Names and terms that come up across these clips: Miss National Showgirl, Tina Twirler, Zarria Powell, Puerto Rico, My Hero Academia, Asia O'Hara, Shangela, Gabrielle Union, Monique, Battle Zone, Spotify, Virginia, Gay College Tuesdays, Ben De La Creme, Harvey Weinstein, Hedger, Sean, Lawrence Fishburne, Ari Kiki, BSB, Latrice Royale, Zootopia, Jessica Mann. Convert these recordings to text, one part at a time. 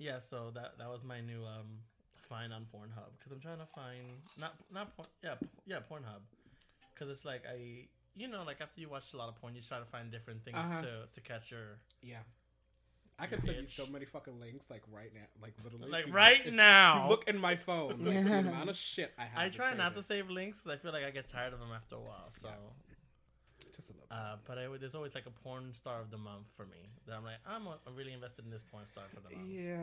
Yeah, so that was my new find on Pornhub, because I'm trying to find Pornhub, because it's like after you watch a lot of porn, you try to find different things to catch your I could send you so many fucking links, like right now, like literally, like right now. You look in my phone, like the amount of shit I have. I try not to save links because I feel like I get tired of them after a while. So, just a little bit. But there's always like a porn star of the month for me that I'm like, I'm really invested in this porn star for the month. Yeah.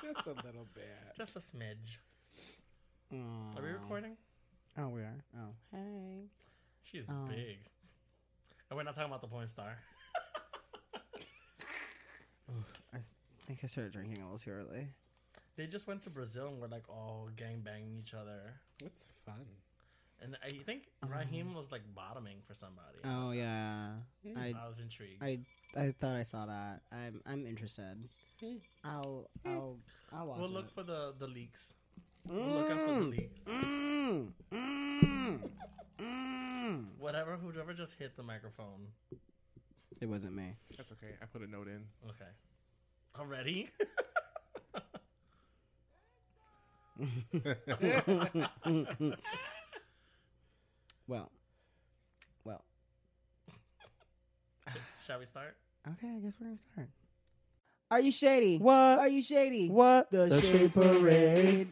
Just a little bit. Just a smidge. Aww. Are we recording? Oh, we are. Oh, hey. She's big. And we're not talking about the porn star. I think I started drinking a little too early. They just went to Brazil and were like all gangbanging each other. What's fun? And I think Raheem was like bottoming for somebody. Oh yeah, I was intrigued. I thought I saw that. I'm interested. I'll watch. We'll look for the leaks. We'll look up for the leaks. Whoever just hit the microphone. It wasn't me. That's okay. I put a note in. Okay. Already? Well. Shall we start? Okay, I guess we're going to start. Are you shady? What? Are you shady? What? The Shade Parade.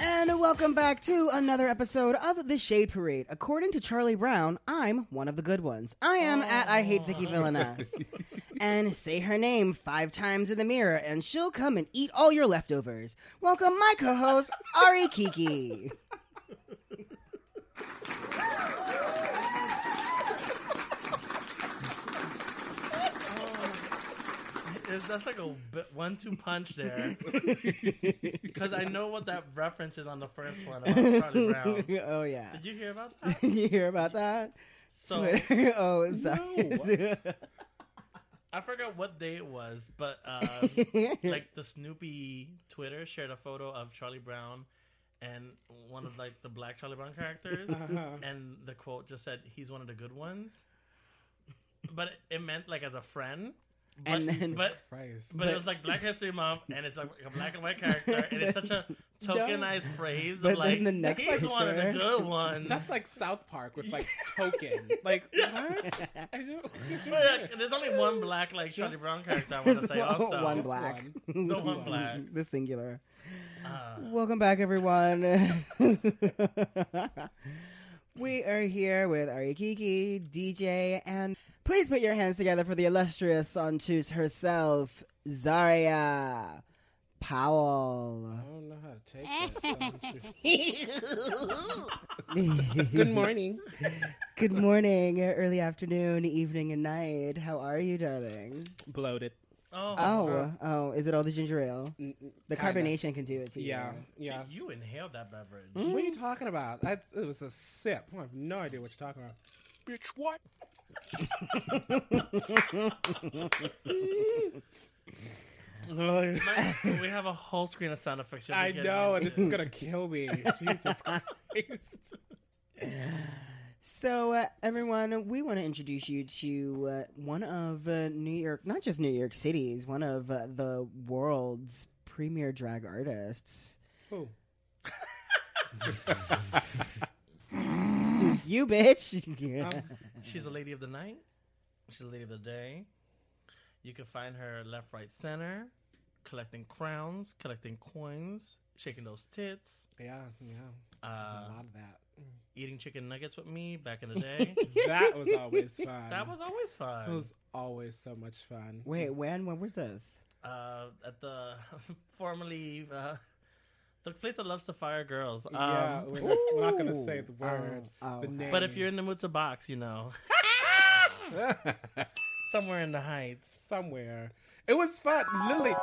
And welcome back to another episode of The Shade Parade. According to Charlie Brown, I'm one of the good ones. I am at I Hate Vicky Villainous. And say her name 5 times in the mirror, and she'll come and eat all your leftovers. Welcome my co-host, Ari Kiki. That's like a 1-2 punch there, because I know what that reference is on the first one about Charlie Brown. Oh yeah, did you hear about that? So Twitter. Oh, sorry. No. I forgot what day it was, but like the Snoopy Twitter shared a photo of Charlie Brown and one of like the black Charlie Brown characters, and the quote just said, "He's one of the good ones," but it meant like as a friend. But, and then, but it was like Black History Month, and it's like a black and white character, and it's such a tokenized phrase. But of like, then the next he's picture, one of the good ones. That's like South Park with like token. Like what? I don't. Like, there's only one black like Charlie Brown character. I want to say also one black, no one black, the singular. Welcome back, everyone. We are here with Ari Kiki, DJ, and please put your hands together for the illustrious Sontous herself, Zarria Powell. I don't know how to take this. Good morning. Good morning, early afternoon, evening, and night. How are you, darling? Bloated. Oh! Is it all the ginger ale? The carbonation can do it to you. Yeah. You inhaled that beverage. Mm-hmm. What are you talking about? It was a sip. I have no idea what you're talking about. Bitch, what? We have a whole screen of sound effects. I know, and this is gonna kill me. Jesus Christ. So, everyone, we want to introduce you to one of New York, not just New York City's, one of the world's premier drag artists. Who? You bitch. She's a lady of the night. She's a lady of the day. You can find her left, right, center, collecting crowns, collecting coins, shaking those tits. Yeah. A lot of that. Eating chicken nuggets with me back in the day. That was always fun. It was always so much fun. Wait, when was this? At the formerly... the place that loves to fire girls. Yeah, we're not going to say the word, the name. But if you're in the mood to box, you know. Somewhere in the Heights. Somewhere. It was fun. Literally,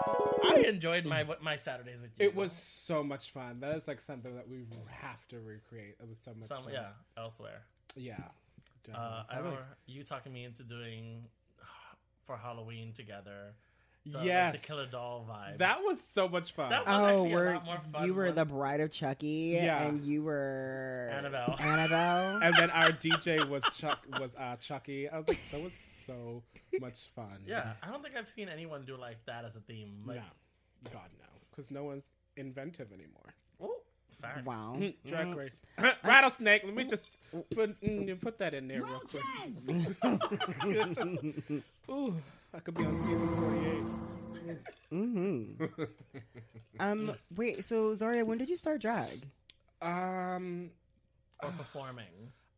I enjoyed my Saturdays with you. It was so much fun. That is like something that we have to recreate. It was so much fun. Yeah, elsewhere. Yeah. I remember you talking me into doing for Halloween together. Yes, like the Killer Doll vibe. That was so much fun. That was actually a lot more fun. You were the Bride of Chucky, and you were Annabelle, and then our DJ was Chucky. I was like, that was so much fun. Yeah, I don't think I've seen anyone do like that as a theme. Like, no, God no, because no one's inventive anymore. Oh, facts. Wow, Drag Race, rattlesnake. Let me just put that in there real quick. Ooh. I could be on season 48. Mm-hmm. Wait, so Zarria, when did you start drag? Or performing?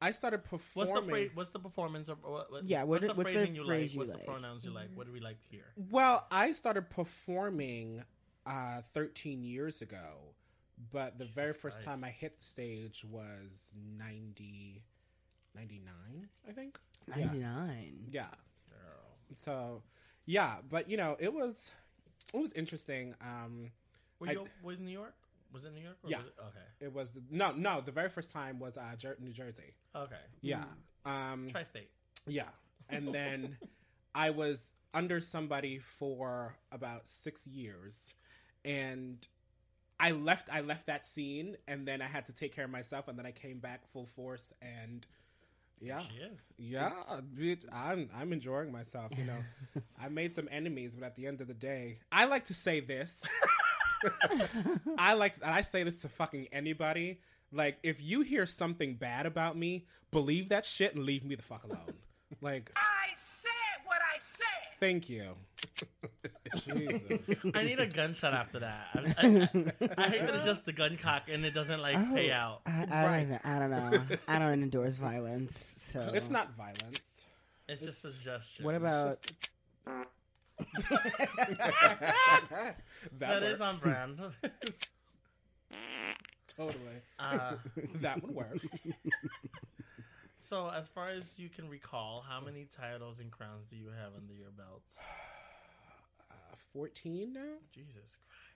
I started performing. What's the performance? Or what, yeah, what's the phrasing you like? What's the pronouns you like? What do we like here? Well, I started performing 13 years ago, but the very first time I hit the stage was 99, I think. 99? Yeah. So, yeah, but you know, it was interesting. Was New York? Was it New York? Or yeah. It was no. The very first time was New Jersey. Okay. Yeah. Tri-state. Yeah, and then I was under somebody for about 6 years, and I left that scene, and then I had to take care of myself, and then I came back full force and. Yeah, she is. Yeah, I'm enjoying myself. You know, I made some enemies, but at the end of the day, I like to say this. I say this to fucking anybody. Like, if you hear something bad about me, believe that shit and leave me the fuck alone. Like, I said what I said. Thank you. Jesus. I need a gunshot after that. I hate that it's just a gun cock and it doesn't pay out. I don't know. I don't endorse violence. So it's not violence. It's just a suggestion. What about? That is on brand. Totally. That one works. So, as far as you can recall, how many titles and crowns do you have under your belt? 14 now? Jesus Christ.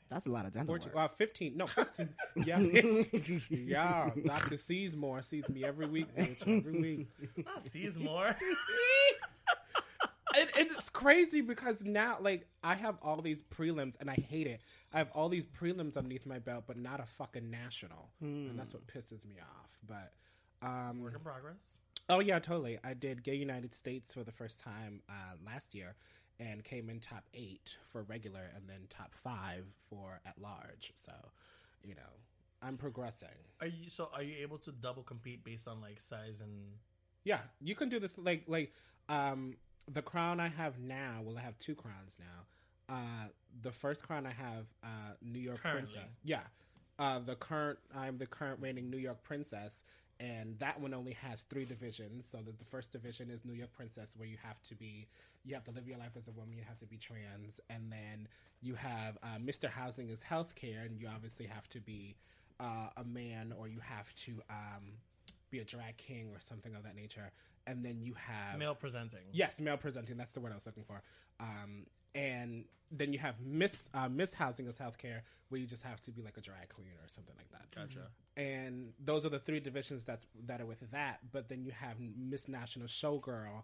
That's a lot of dental 14, work. 15. No, 15. Yeah. Yeah. Dr. Seesmore sees me every week, bitch. Every week. Not Seesmore. It's crazy because now, I have all these prelims, and I hate it. I have all these prelims underneath my belt, but not a fucking national. And that's what pisses me off, but... work in progress. Oh yeah, totally. I did Gay United States for the first time last year, and came in top 8 for regular, and then top 5 for at large. So, you know, I'm progressing. Are you able to double compete based on size and? Yeah, you can do this. The crown I have now. Well, I have 2 crowns now. The first crown I have, New York Princess. Yeah, I'm the current reigning New York Princess. And that one only has 3 divisions. So the first division is New York Princess, where you have to live your life as a woman. You have to be trans, and then you have Mr. Housing is Healthcare, and you obviously have to be a man, or you have to be a drag king or something of that nature. And then you have male presenting. Yes, male presenting. That's the word I was looking for. And then you have Miss Housing is Healthcare, where you just have to be a drag queen or something like that. Gotcha. And those are the 3 divisions that are with that. But then you have Miss National Showgirl,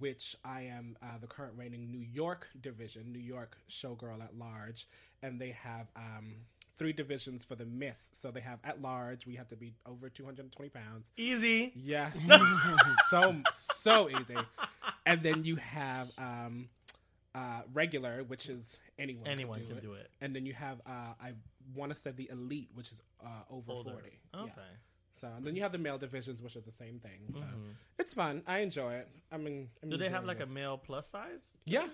which I am the current reigning New York division, New York Showgirl at large. And they have 3 divisions for the Miss. So they have at large, we have to be over 220 pounds. Easy. Yes. so easy. And then you have... regular, which is anyone can do it, and then you have I want to say the elite, which is over older. 40. Okay, yeah. So and then you have the male divisions, which is the same thing. So it's fun. I enjoy it. I mean, do they have a male plus size? Yeah,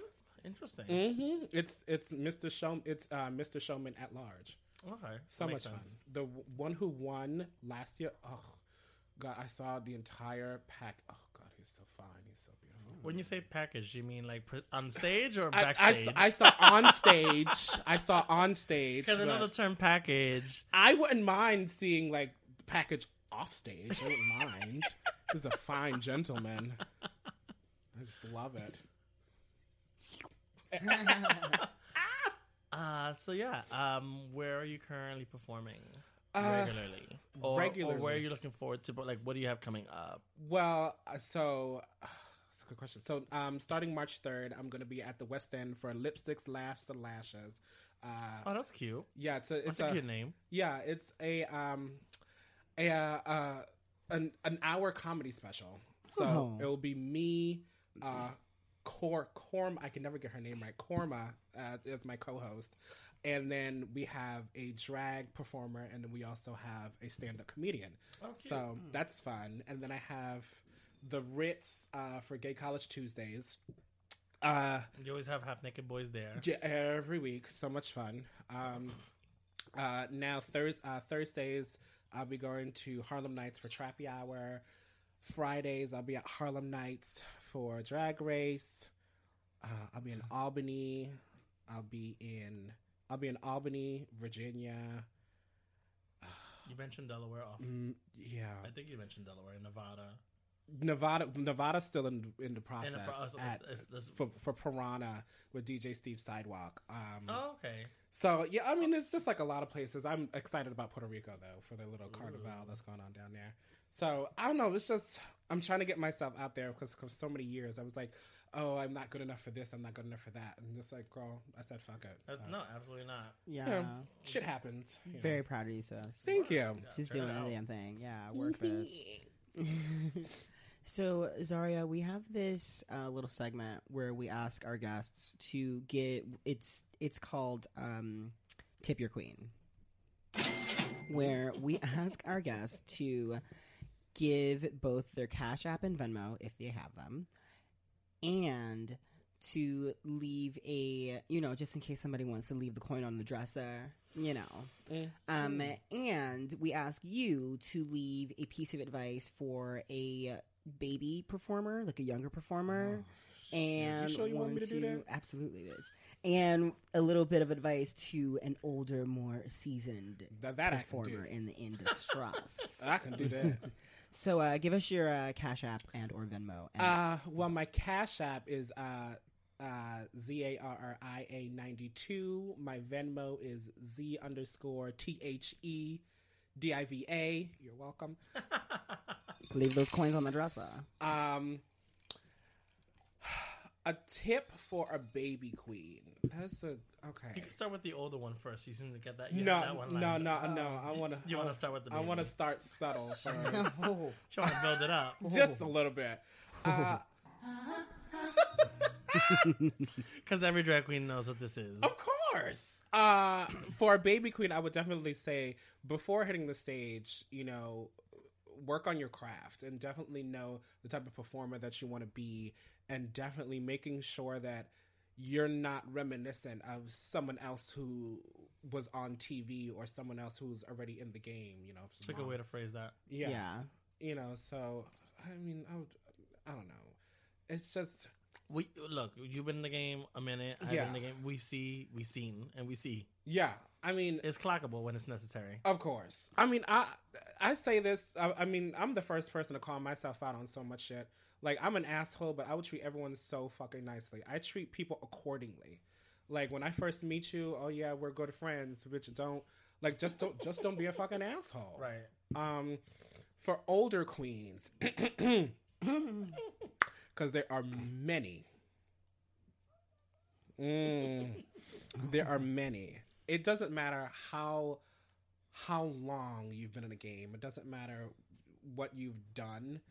interesting. Mm-hmm. It's Mr. Showman. It's Mr. Showman at large. Okay, so much fun. The one who won last year. Oh, God, I saw the entire pack. Oh God, he's so fine. He's so beautiful. When you say package, you mean on stage or backstage? I saw on stage. Because another term, package. I wouldn't mind seeing package off stage. I wouldn't mind. He's a fine gentleman. I just love it. So yeah, where are you currently performing? Regularly. Or where are you looking forward to? What do you have coming up? Well, so... a good question. So starting March 3rd, I'm going to be at the West End for Lipsticks, Laughs, and Lashes. Oh, that's cute. Yeah, it's a cute name. Yeah, it's an hour comedy special. So it will be me, Corma. I can never get her name right. Corma is my co-host. And then we have a drag performer, and then we also have a stand-up comedian. Okay. So that's fun. And then I have The Ritz for Gay College Tuesdays. You always have half-naked boys there. Yeah, every week. So much fun. Now Thursdays, I'll be going to Harlem Nights for Trappy Hour. Fridays, I'll be at Harlem Nights for Drag Race. I'll be in Albany. I'll be in Albany, Virginia. You mentioned Delaware often. Yeah. I think you mentioned Delaware, Nevada. Nevada's still in the process for Piranha with DJ Steve Sidewalk. Okay. So, yeah, I mean, it's just like a lot of places. I'm excited about Puerto Rico, though, for the little carnival that's going on down there. So, I don't know. It's just I'm trying to get myself out there because for so many years I was like, oh, I'm not good enough for this. I'm not good enough for that. And just like, girl, I said, fuck it. So. No, absolutely not. Yeah. You know, shit happens. You know. Very proud of you, sis. Thank you. Yeah, she's doing the damn thing. Yeah, work bitch. So, Zarria, we have this little segment where we ask our guests to get it's called Tip Your Queen, where we ask our guests to give both their Cash App and Venmo, if they have them, and to leave a, just in case somebody wants to leave the coin on the dresser, and we ask you to leave a piece of advice for a baby performer, like a younger performer. Oh, and you sure you want me to do that? Absolutely, bitch. And a little bit of advice to an older, more seasoned performer in the industry. I can do that. So give us your Cash App and or Venmo. Well, my Cash App is ZARRIA92. My Venmo is Z_THEDIVA. You're welcome. Leave those coins on the dresser. A tip for a baby queen. Okay. You can start with the older one first. You seem to get that. Yeah, no. You want to start with the baby. I want to start subtle first. No. She want to build it up. Just a little bit. Because every drag queen knows what this is. Of course. For a baby queen, I would definitely say before hitting the stage, work on your craft and definitely know the type of performer that you want to be. And definitely making sure that you're not reminiscent of someone else who was on TV or someone else who's already in the game. It's a good way to phrase that. Yeah. So I mean, I don't know. It's just you've been in the game a minute. I've been in the game. We've seen. Yeah, I mean, it's clockable when it's necessary. Of course. I mean, I say this. I mean, I'm the first person to call myself out on so much shit. Like, I'm an asshole, but I would treat everyone so fucking nicely. I treat people accordingly. Like, when I first meet you, oh yeah, we're good friends, bitch. Just don't be a fucking asshole. Right. For older queens, because there are many. There are many. It doesn't matter how long you've been in a game. It doesn't matter what you've done.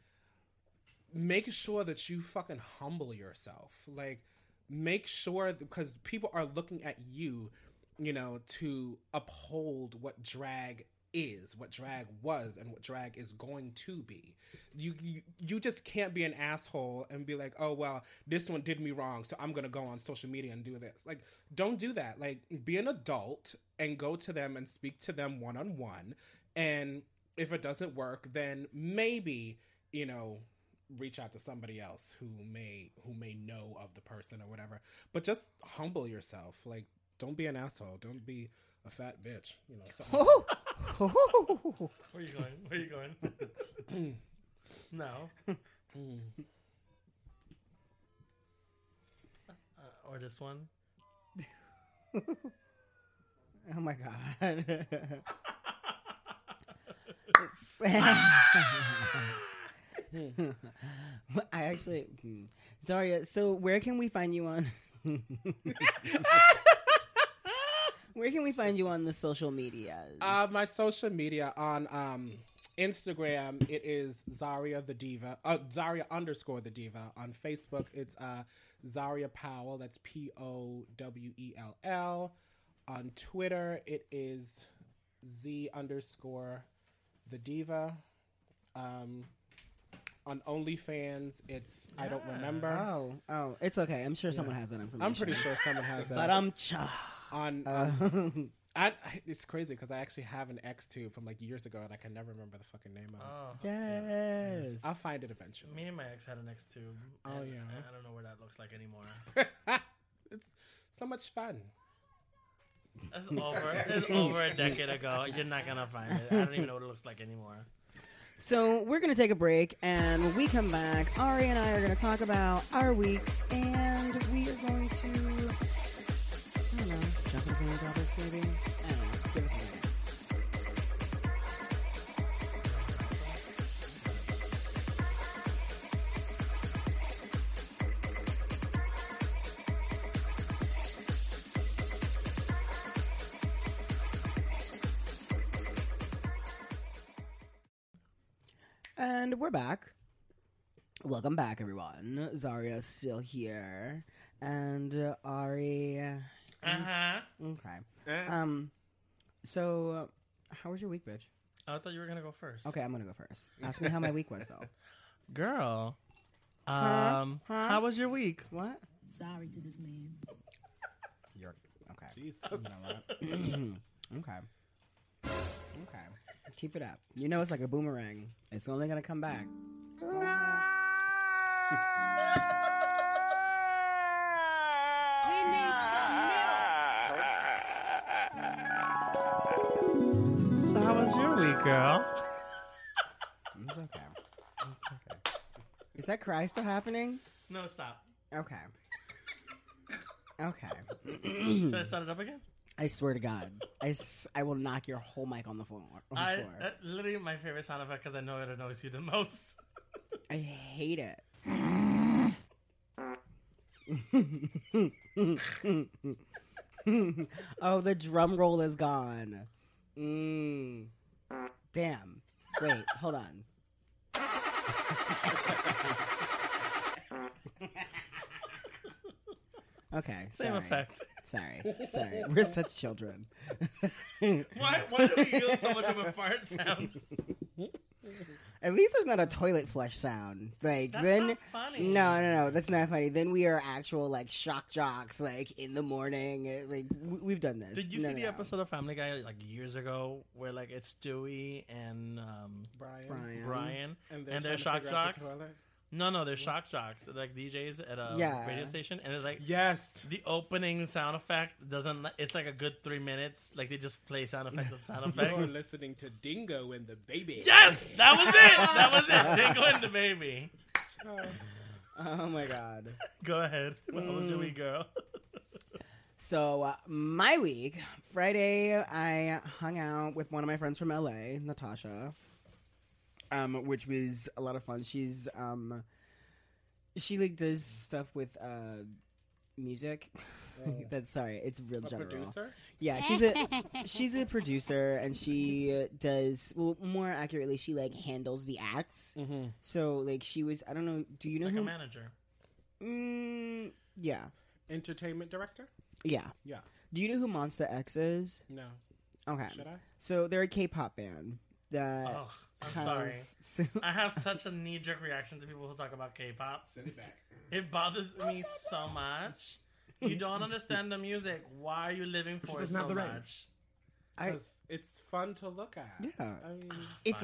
Make sure that you fucking humble yourself. Like, make sure, because people are looking at you, to uphold what drag is, what drag was, and what drag is going to be. You just can't be an asshole and be like, oh, well, this one did me wrong, so I'm going to go on social media and do this. Like, don't do that. Like, be an adult and go to them and speak to them one-on-one. And if it doesn't work, then maybe, reach out to somebody else who may know of the person or whatever, but just humble yourself. Like, don't be an asshole. Don't be a fat bitch. Where are you going? No. Or this one. Oh my God. I actually, Zarria, so where can we find you on? Where can we find you on the social medias? My social media on Instagram, it is Zarria the Diva, Zarria_the Diva. On Facebook, it's Zarria Powell. That's Powell. On Twitter, it is Z_the Diva. On OnlyFans, it's I don't remember. Oh, it's okay. I'm sure someone has that information. I'm pretty sure someone has that. But I'm on. It's crazy because I actually have an X-tube from like years ago, and I can never remember the fucking name of it. Oh, yes, I'll find it eventually. Me and my ex had an X-tube. Oh yeah, I don't know what that looks like anymore. It's so much fun. It's over. It's over a decade ago. You're not gonna find it. I don't even know what it looks like anymore. So we're going to take a break, and when we come back, Ari and I are going to talk about our weeks, and we are going to, I don't know, jump into the topics maybe? I don't know. Give us a minute. And we're back. Welcome back, everyone. Zarria's still here. And Ari. Okay. So, how was your week, bitch? I thought you were going to go first. Okay, I'm going to go first. Ask me how my week was, though. Girl. How was your week? What? Sorry to this man. You're. Okay. Jesus. You know what? Okay. Keep it up. You know it's like a boomerang. It's only gonna come back. So how was your week, girl? It's okay. It's okay. Is that cry still happening? No, stop. Okay. Okay. Should I start it up again? I swear to God, I will knock your whole mic on the floor. Literally my favorite sound effect because I know it annoys you the most. I hate it. Oh, the drum roll is gone. Damn. Wait, hold on. Okay, same effect. Sorry. We're such children. Why do we feel so much of a fart sounds? At least there's not a toilet flush sound. Like that's then, not funny. No, that's not funny. Then we are actual like shock jocks, like in the morning. Like we've done this. Did you see the episode of Family Guy like years ago where like it's Stewie and Brian, and they're shock jocks? No, they're shock jocks, like DJs at a radio station, and it's like the opening sound effect doesn't. It's like a good 3 minutes. Like they just play sound effect with sound effect. You're listening to Dingo and the Baby. Yes, that was it. Dingo and the Baby. Oh my God. Go ahead. What was your week, girl? So my week, Friday, I hung out with one of my friends from LA, Natasha. Which was a lot of fun. She's she like does stuff with music. That's it's real general. Producer? Yeah, she's a producer, and she does more accurately. She like handles the acts. Mm-hmm. So like she was. I don't know. Do you know like who? A manager? Yeah. Entertainment director. Yeah. Yeah. Do you know who Monsta X is? No. Okay. Should I? So they're a K-pop band. Sorry. I have such a knee-jerk reaction to people who talk about K-pop. Send it back. It bothers me so much. You don't understand the music. Why are you living for it so much? It's fun to look at. Yeah, I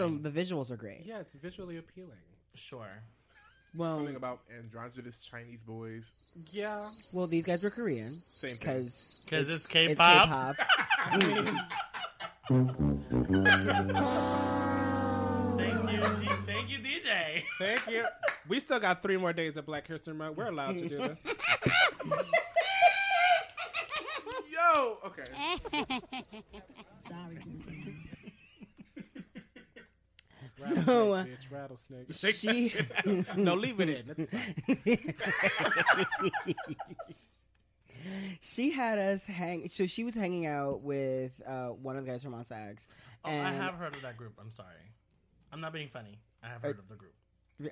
mean, the visuals are great. Yeah, it's visually appealing. Sure. Well, something about androgynous Chinese boys. Yeah. Well, these guys were Korean. Same thing. Because it's K-pop. It's K-pop. Thank you, DJ. Thank you. We still got 3 more days of Black History Month. We're allowed to do this. Yo, okay. Sorry. Rattlesnake, so, bitch, rattlesnake. She... no, leave it in. That's fine. She had us hang. So she was hanging out with one of the guys from On Sags. Oh, I have heard of that group. I'm sorry. I'm not being funny. I have heard of the group.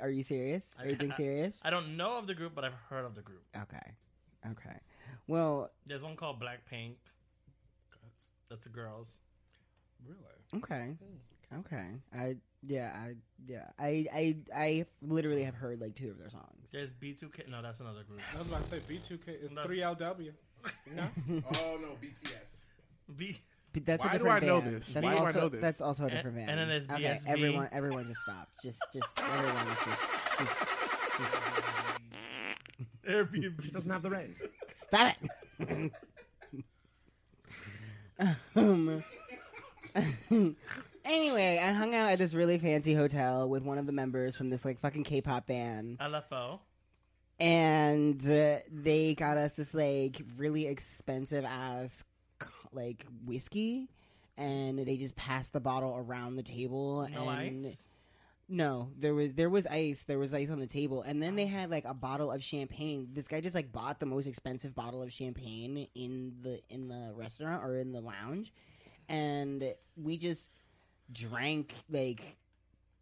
Are you serious? Are you being serious? I don't know of the group, but I've heard of the group. Okay. Okay. Well, there's one called Blackpink. That's the girls. Really? Okay. Okay. I literally have heard like two of their songs. There's B2K. No, that's another group. I was about to say B2K is 3LW. No? Oh no, BTS. That's why a different band. Why do I know this? Why do I know this? That's also a different band. And then there's BSB. Okay, everyone just stop. Just everyone just Airbnb doesn't have the rain. Stop it. Anyway, I hung out at this really fancy hotel with one of the members from this like fucking K-pop band. LFO. And they got us this like really expensive ass like whiskey, and they just passed the bottle around the table. No and ice? No, there was ice. There was ice on the table, and then they had like a bottle of champagne. This guy just like bought the most expensive bottle of champagne in the restaurant or in the lounge, and we just drank like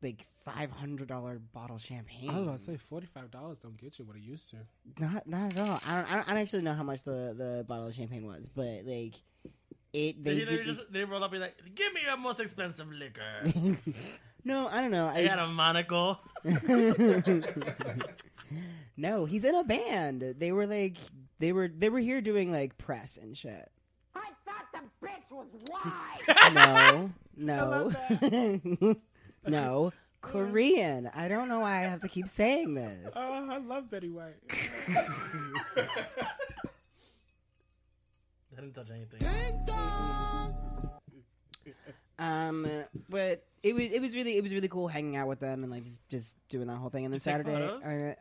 $500 bottle champagne. I was about to say $45 don't get you what it used to. Not at all. I don't actually know how much the bottle of champagne was, but like. They roll up and be like, give me your most expensive liquor. No, I don't know. He had a monocle. No, he's in a band. They were here doing like press and shit. I thought the bitch was wide. No. No. Korean. I don't know why I have to keep saying this. Oh, I love Betty White. I didn't touch anything. Ding dong! But it was really cool hanging out with them and like just doing that whole thing. And then Saturday,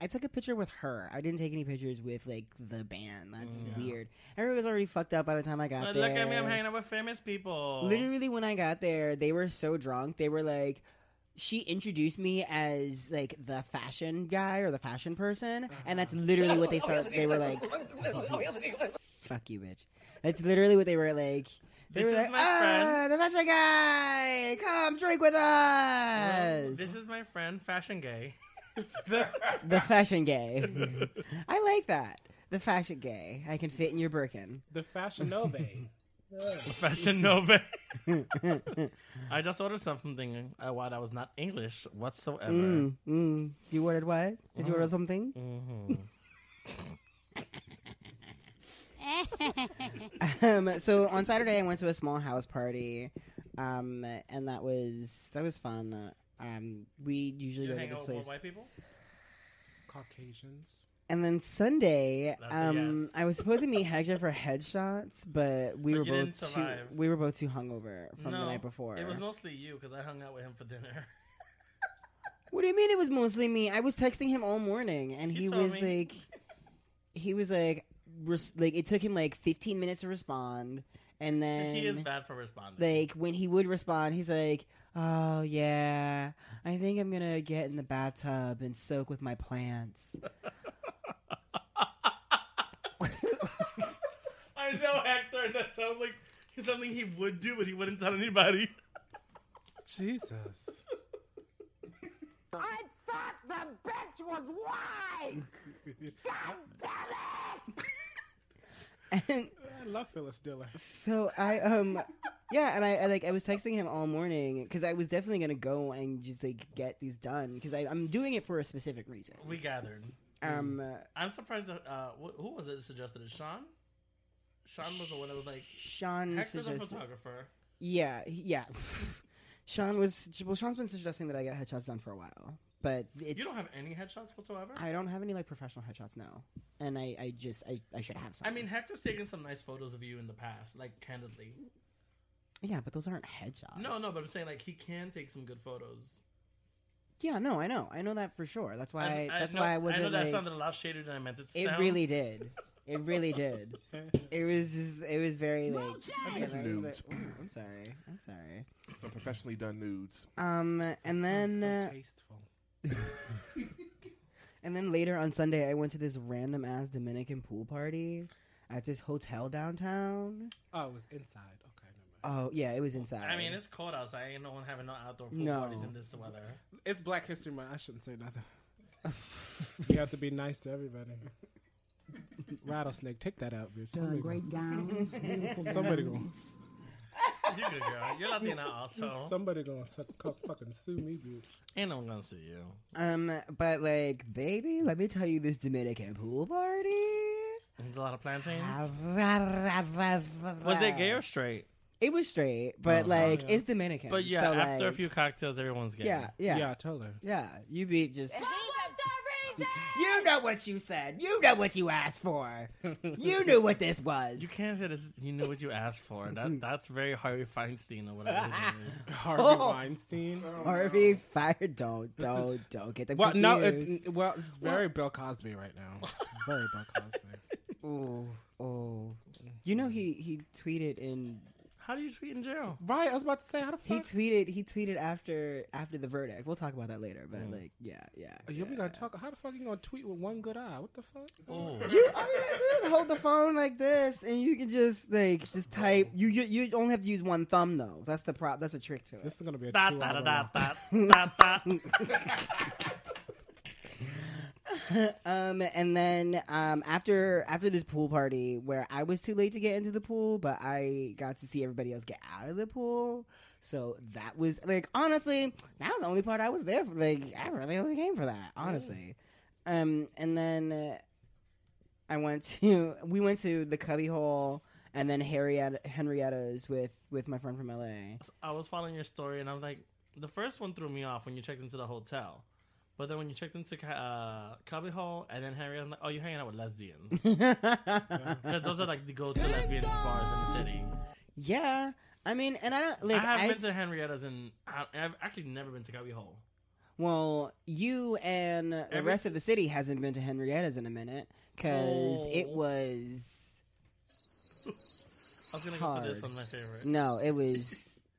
I took a picture with her. I didn't take any pictures with like the band. That's weird. Everybody was already fucked up by the time I got there. Look at me, I'm hanging out with famous people. Literally, when I got there, they were so drunk. They were like. She introduced me as like the fashion guy or the fashion person, and that's literally what they started. They were like, "Fuck you, bitch." That's literally what they were like. They were like, "Ah, the fashion guy, come drink with us." This is my friend, fashion gay. The fashion gay. I like that. The fashion gay. I can fit in your Birkin. The fashion nova. Fashion Nova. I just ordered something while that was not English whatsoever. You ordered what? Did you order something? Mm-hmm. So on Saturday, I went to a small house party, and that was fun. We usually go to this place. White people, Caucasians. And then Sunday, yes. I was supposed to meet Hedger for headshots, but we were both too hungover from the night before. It was mostly you because I hung out with him for dinner. What do you mean it was mostly me? I was texting him all morning, and he was like, it took him like 15 minutes to respond, and then he is bad for responding. Like when he would respond, he's like. Oh, yeah. I think I'm going to get in the bathtub and soak with my plants. I know, Hector. That sounds like something he would do, but he wouldn't tell anybody. Jesus. I thought the bitch was wide. God damn it. And I love Phyllis Diller. So I, and I was texting him all morning because I was definitely going to go and just like get these done because I'm doing it for a specific reason. We gathered. I'm surprised that, who was it that suggested it? Sean? Sean was the one that was like, Sean Hector's a photographer. Yeah. Sean's been suggesting that I get headshots done for a while. But you don't have any headshots whatsoever? I don't have any like professional headshots, no. And I should have some. I mean, Hector's taken some nice photos of you in the past, like candidly. Yeah, but those aren't headshots. No, but I'm saying like he can take some good photos. Yeah, no, I know that for sure. That's why I wasn't. I know that sounded a lot shadier than I meant it to sound. It really did. It really did. It was very like. I need some nudes. Like, oh, I'm sorry. Some professionally done nudes. And then so tasteful. And then later on Sunday, I went to this random ass Dominican pool party at this hotel downtown. Oh, it was inside. Okay. Oh, yeah, it was inside. I mean, it's cold outside. Ain't no one having no outdoor pool parties in this weather. It's Black History Month. I shouldn't say nothing. You have to be nice to everybody. Rattlesnake, take that out, bitch. Great gowns, beautiful Somebody gonna... You good, girl. You're Latina also. Somebody gonna fucking sue me, bitch. Ain't no one gonna sue you. But, like, baby, let me tell you this Dominican pool party. There's a lot of plantains. Was it gay or straight? It was straight, but like it's Dominican. But yeah, so, after a few cocktails, everyone's gay. Yeah, totally. Yeah, you be just. What was the reason? You know what you said. You know what you asked for. You knew what this was. You can't say this. You knew what you asked for. That's very Harvey Feinstein or whatever his name is. Harvey Weinstein. Oh, Harvey Feinstein. Don't get the. Well, confused. It's very Bill Cosby right now. Very Bill Cosby. Oh. You know he tweeted in. How do you tweet in jail? Right, I was about to say, how the fuck? He tweeted after the verdict. We'll talk about that later, but like, yeah. You'll be gonna talk. How the fuck you gonna tweet with one good eye? What the fuck? Oh. You hold the phone like this, and you can just like type. You only have to use one thumb though. That's the prop. That's a trick to it. This is gonna be a and then after this pool party where I was too late to get into the pool, but I got to see everybody else get out of the pool. So that was like, honestly, that was the only part I was there for. Like, I really only came for that, honestly. Mm. And then we went to the Cubby Hole and then Henrietta's with my friend from LA. I was following your story and I'm like, the first one threw me off when you checked into the hotel. But then when you checked into Cubby Hole and then Henry, I'm like, oh, you're hanging out with lesbians. Because those are like the go-to lesbian bars in the city. Yeah. I mean, and I don't... like. I have been to Henrietta's and I've actually never been to Cubby Hole. Well, you and the rest of the city hasn't been to Henrietta's in a minute because it was... I was going to go for this one, my favorite. No, it was...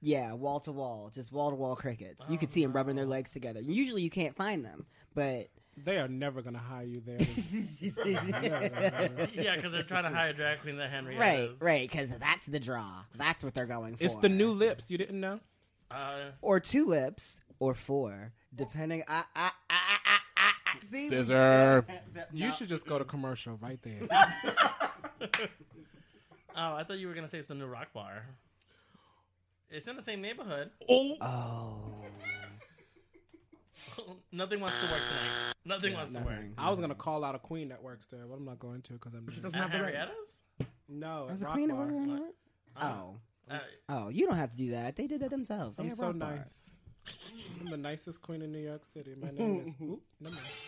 Yeah, wall-to-wall. Just wall-to-wall crickets. You could see them rubbing their legs together. Usually you can't find them, but... They are never going to hire you there. Yeah, because they're trying to hire a drag queen that Henrietta is. Right, because that's the draw. That's what they're going for. It's the new lips. You didn't know? Or two lips, or four, depending... Scissor. You should just go to commercial right there. Oh, I thought you were going to say it's the new rock bar. It's in the same neighborhood. Oh. Nothing wants to work tonight. Nothing wants to work. I was going to call out a queen that works there, but I'm not going to because I'm not. She doesn't have Henrietta's? No. There's a queen that works there? Oh. Oh, you don't have to do that. They did that themselves. I'm so nice. I'm the nicest queen in New York City. My name is...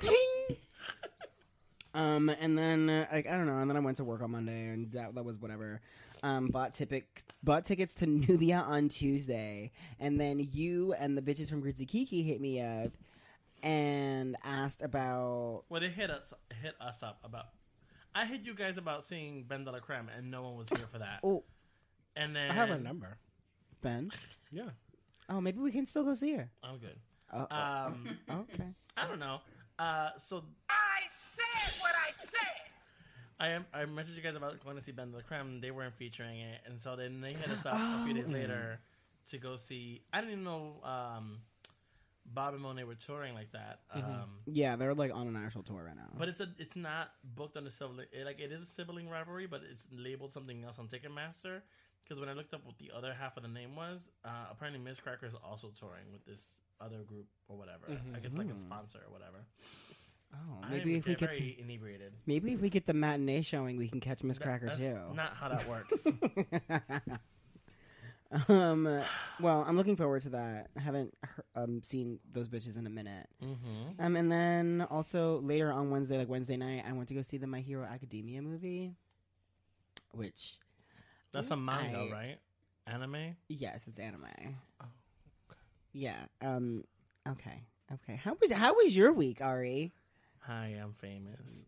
Ting! And then, like, I don't know. And then I went to work on Monday, and that was whatever. Bought tickets to Nubia on Tuesday, and then you and the bitches from Gritzy Kiki hit me up and asked about. Well, they hit us up about. I hit you guys about seeing Ben De La Creme, and no one was here for that. Oh, and then I have her number, Ben. Yeah. Oh, maybe we can still go see her. I'm good. Okay. I don't know. So. I said what I said. I messaged you guys about going to see Ben De La Creme. They weren't featuring it, and so then they hit us up a few days later to go see. I didn't even know Bob and Monet were touring like that. Yeah, they're like on an actual tour right now. But it's not booked on the sibling. It is a sibling rivalry, but it's labeled something else on Ticketmaster. Because when I looked up what the other half of the name was, apparently Ms. Cracker is also touring with this other group or whatever. I guess like a sponsor or whatever. Oh, maybe if we get very inebriated. Maybe if we get the matinee showing, we can catch Miss Cracker that's too. Not how that works. Well, I'm looking forward to that. I haven't seen those bitches in a minute. And then also later on Wednesday, like Wednesday night, I went to go see the My Hero Academia movie, which that's a manga, right? Anime. Yes, it's anime. Oh, okay. Yeah. Okay. How was your week, Ari? Hi, I'm famous.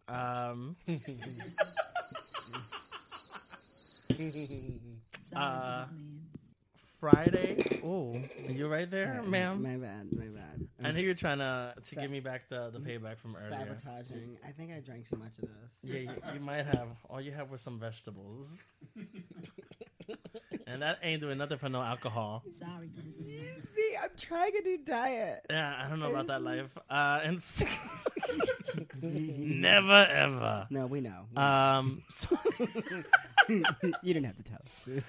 Friday. Oh, you're right there, sorry, ma'am. My bad. I know you're trying to give me back the payback from earlier. Sabotaging. I think I drank too much of this. Yeah, you might have. All you have was some vegetables. And that ain't doing nothing for no alcohol. Sorry, Jesus. Excuse me, I'm trying a new diet. Yeah, I don't know about that life. Never ever. No, we know. You didn't have to tell us.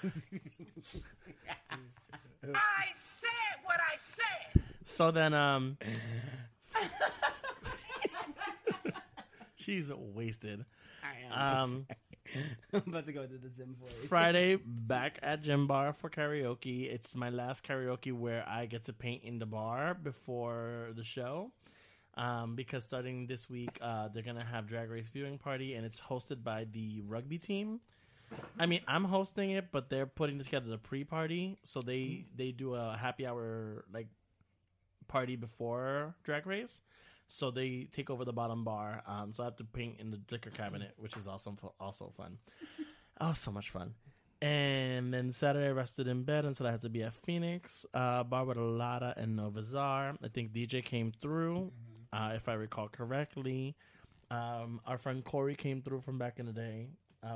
I said what I said. So then, she's wasted. I am. I'm about to go into the Zim voice. Friday, back at Gym Bar for karaoke. It's my last karaoke where I get to paint in the bar before the show. Because starting this week, they're going to have Drag Race viewing party, and it's hosted by the rugby team. I mean, I'm hosting it, but they're putting together the pre-party. So they do a happy hour like party before Drag Race. So they take over the bottom bar. So I have to paint in the liquor cabinet, which is also fun. Oh, so much fun. And then Saturday, I rested in bed until I had to be at Phoenix, bar with Alada and Novazar. I think DJ came through, if I recall correctly. Our friend Corey came through from back in the day.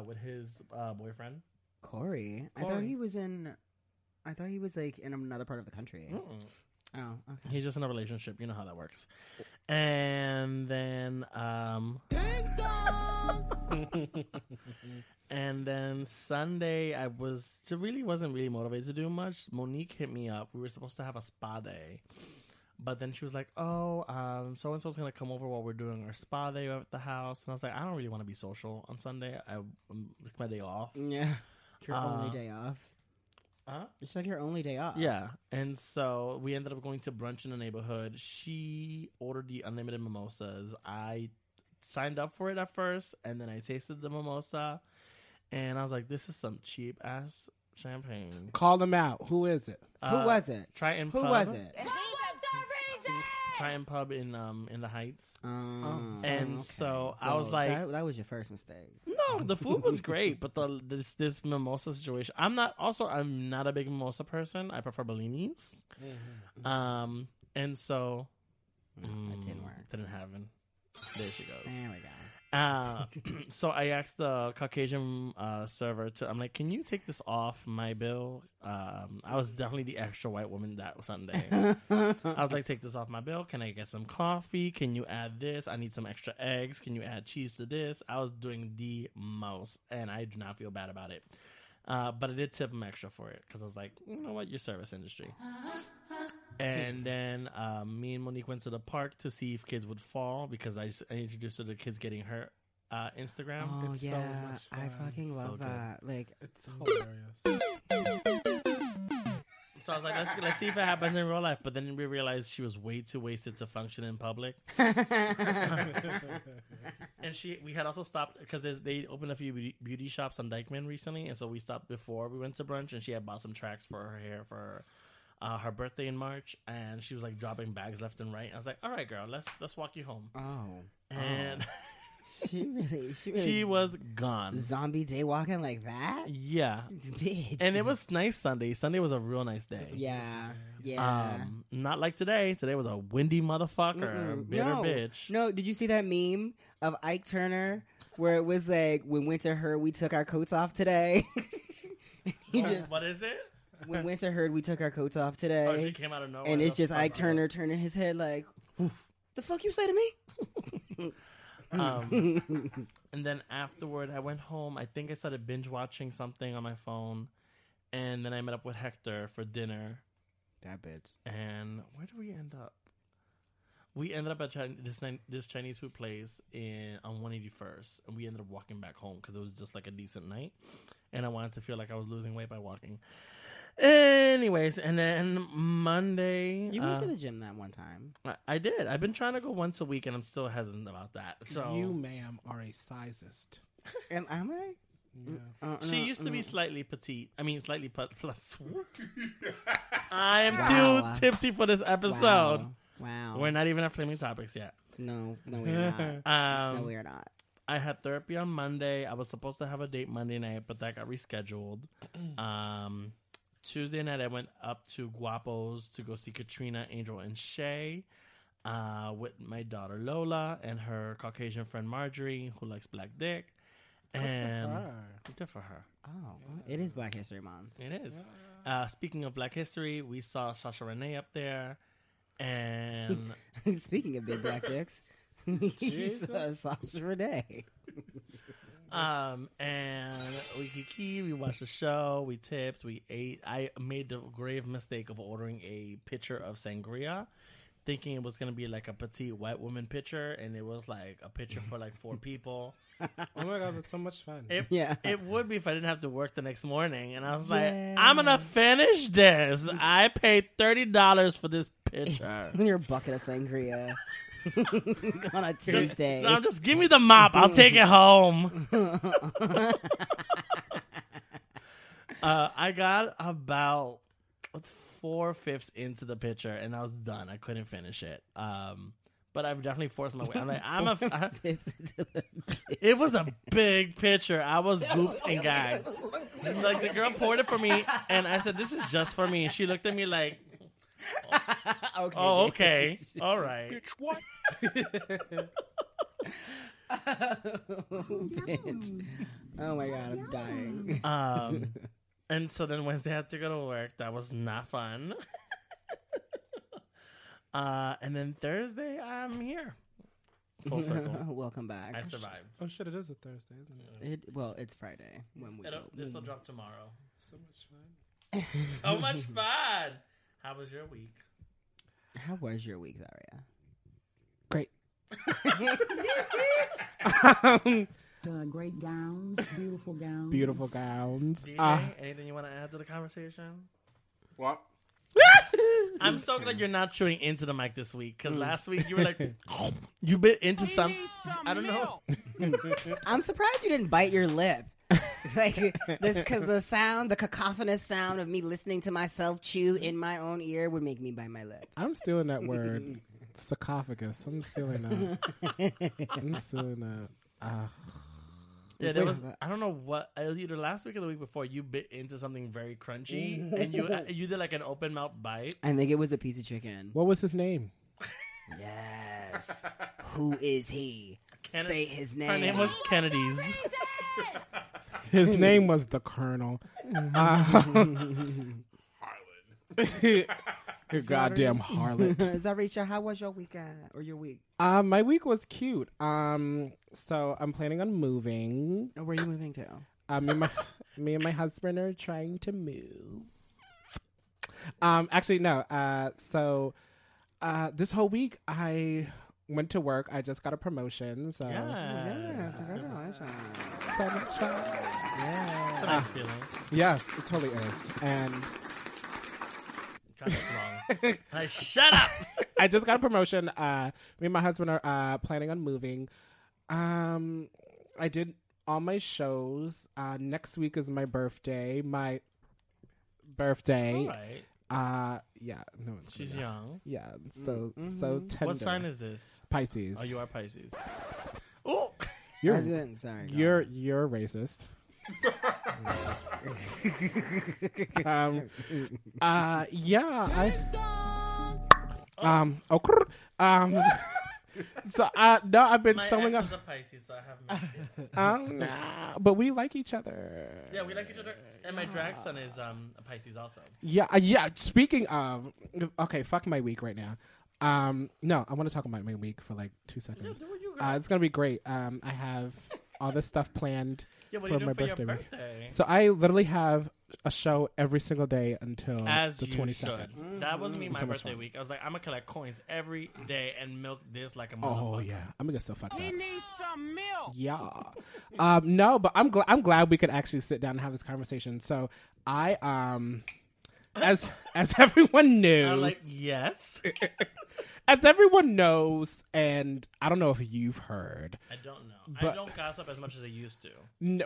With his boyfriend, Corey. I thought he was like in another part of the country. Mm-mm. Oh, okay. He's just in a relationship. You know how that works. And then, and then Sunday, I wasn't really motivated to do much. Monique hit me up. We were supposed to have a spa day. But then she was like, oh, so-and-so's going to come over while we're doing our spa day at the house. And I was like, I don't really want to be social on Sunday. It's my day off. Yeah. Your only day off. Huh? It's like your only day off. Yeah. And so we ended up going to brunch in the neighborhood. She ordered the unlimited mimosas. I signed up for it at first, and then I tasted the mimosa. And I was like, this is some cheap-ass champagne. Call them out. Who is it? Who was it? Triton Pub. Who was it? Triton Pub in the Heights. So I was like... That was your first mistake. No, the food was great, but this mimosa situation... I'm not a big mimosa person. I prefer Bellinis. Mm-hmm. And so... that didn't work. Didn't happen. There she goes. There we go. So I asked the Caucasian server I'm like, can you take this off my bill? I was definitely the extra white woman that Sunday. I was like, take this off my bill. Can I get some coffee? Can you add this? I need some extra eggs. Can you add cheese to this? I was doing the most, and I do not feel bad about it. But I did tip them extra for it because I was like, you know what? Your service industry. And then me and Monique went to the park to see if kids would fall because I introduced her to kids getting hurt Instagram. Oh, it's so much fun. I fucking love that. Good. Like, it's hilarious. So I was like, let's see if it happens in real life. But then we realized she was way too wasted to function in public. And we had also stopped because they opened a few beauty shops on Dykeman recently. And so we stopped before we went to brunch, and she had bought some tracks for her hair for her birthday in March, and she was like dropping bags left and right. I was like, all right, girl, let's walk you home. Oh. And she was gone. Zombie day walking like that? Yeah. Bitch. And it was nice Sunday. Sunday was a real nice day. Yeah. Yeah. Not like today. Today was a windy motherfucker. Mm-mm. Bitter bitch. No, did you see that meme of Ike Turner where it was like, when winter hurt, we took our coats off today? What is it? When winter heard, we took our coats off today. Oh, she came out of nowhere. And it's just Ike Turner turning his head like, oof, the fuck you say to me? And then afterward, I went home. I think I started binge watching something on my phone. And then I met up with Hector for dinner. That bitch. And where did we end up? We ended up at this Chinese food place on 181st. And we ended up walking back home because it was just like a decent night. And I wanted to feel like I was losing weight by walking. Anyways, and then Monday... You went to the gym that one time. I did. I've been trying to go once a week, and I'm still hesitant about that. So you, ma'am, are a sizist. And am I? Yeah. She used to be slightly petite. I mean, slightly plus. I am too tipsy for this episode. Wow. Wow. We're not even at Flaming Topics yet. No, we're not. No, we're not. I had therapy on Monday. I was supposed to have a date Monday night, but that got rescheduled. Tuesday night, I went up to Guapo's to go see Katrina, Angel, and Shay with my daughter Lola and her Caucasian friend Marjorie, who likes black dick. And good for her. Oh, yeah. It is Black History Month. It is. Yeah. Speaking of Black History, we saw Sasha Renee up there. And speaking of big black dicks, Sasha Renee. And we watched the show, we tipped, we ate. I made the grave mistake of ordering a pitcher of sangria, thinking it was going to be like a petite white woman pitcher, and it was like a pitcher for like four people. Oh my God, that's so much fun. It would be if I didn't have to work the next morning. And I was like, I'm going to finish this. I paid $30 for this pitcher. Your bucket of sangria on a Tuesday. No, just give me the mop. I'll take it home. I got about 4/5 into the pitcher, and I was done. I couldn't finish it. But I've definitely forced my way. I'm like, it was a big pitcher. I was gooped and gagged. Like, the girl poured it for me, and I said, "This is just for me." She looked at me like, "Okay, all right." Bitch, what? Bitch. Oh my God, I'm dying. And so then Wednesday I had to go to work. That was not fun. And then Thursday, I'm here. Full circle. Welcome back. I survived. Oh, shit, it is a Thursday, isn't it? Well, it's Friday. This will drop tomorrow. So much fun. So much fun. How was your week? How was your week, Zarria? Great. Great gowns, beautiful gowns. Beautiful gowns. DJ, anything you want to add to the conversation? What? I'm so glad you're not chewing into the mic this week, because last week you were like, you bit into some I don't know. I'm surprised you didn't bite your lip. Like this, because the cacophonous sound of me listening to myself chew in my own ear would make me bite my lip. I'm stealing that word, sarcophagus. I'm stealing that. Yeah, there was. I don't know what. Either last week or the week before, you bit into something very crunchy, and you did like an open mouth bite. I think it was a piece of chicken. What was his name? Yes. Who is he? Say his name. Her name was Kennedy's. His name was the Colonel. Harlan. Your goddamn harlot. Zarria, how was your weekend or your week? My week was cute. So I'm planning on moving. Where are you moving to? Me and my husband are trying to move. Actually, no. So this whole week I went to work. I just got a promotion. So yeah, congratulations. So much fun. Yeah, it's a nice feeling. Yes, it totally is. And God, that's wrong. Like, shut up. I just got a promotion. Me and my husband are planning on moving. I did all my shows. Next week is my birthday. All right. Yeah. No, she's young. Yeah. So tender. What sign is this? Pisces. Oh, you are Pisces. Oh, you're racist. So I've been sewing up. My ex was a Pisces, so I have mixed feelings. But we like each other. Yeah, we like each other, and my drag son is a Pisces also. Yeah. Speaking of, okay, fuck my week right now. No, I want to talk about my week for like 2 seconds. Yeah, it's gonna be great. I have all this stuff planned. Yeah, for my birthday. So I literally have a show every single day until the 22nd. Mm-hmm. That was me, my birthday week. I was like, I'm going to collect coins every day and milk this like a motherfucker. Oh, yeah. I'm going to get so fucked up. We need some milk. Yeah. No, but I'm glad we could actually sit down and have this conversation. So I, as everyone knew. I'm like, yes. As everyone knows, and I don't know if you've heard. I don't know. But I don't gossip as much as I used to.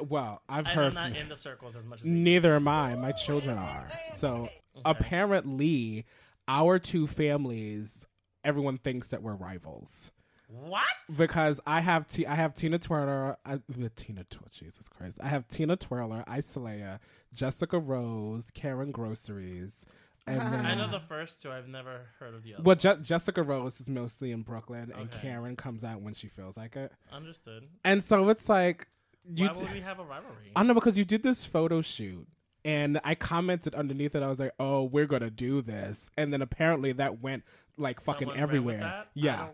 Well, I've heard. I'm not in the circles as much as I used to. Neither am I. My children are. So apparently, our two families everyone thinks that we're rivals. What? Because I have Tina Twirler. Jesus Christ. I have Tina Twirler, Isolea, Jessica Rose, Karen Groceries. And then, I know the first two. I've never heard of the other. Well, Jessica Rose is mostly in Brooklyn, and Karen comes out when she feels like it. Understood. And so it's like... Why would we have a rivalry? I don't know, because you did this photo shoot, and I commented underneath it. I was like, oh, we're going to do this. And then apparently that went, like, fucking someone everywhere. Ran with that? Yeah.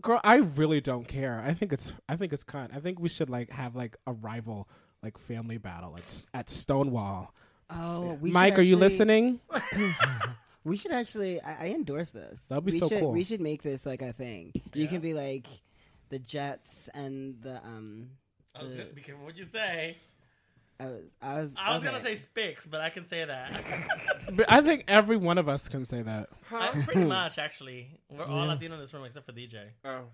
Girl, I really don't care. I think it's cunt. I think we should, like, have, like, a rival, like, family battle at Stonewall. Oh, we Mike, are you listening? We should actually... I endorse this. That would be cool. We should make this, like, a thing. Yeah. You can be, like, the Jets and the... I was going to be careful what you say. I was going to say Spicks, but I can say that. But I think every one of us can say that. Huh? Pretty much, actually. We're all Latino in this room except for DJ. Oh.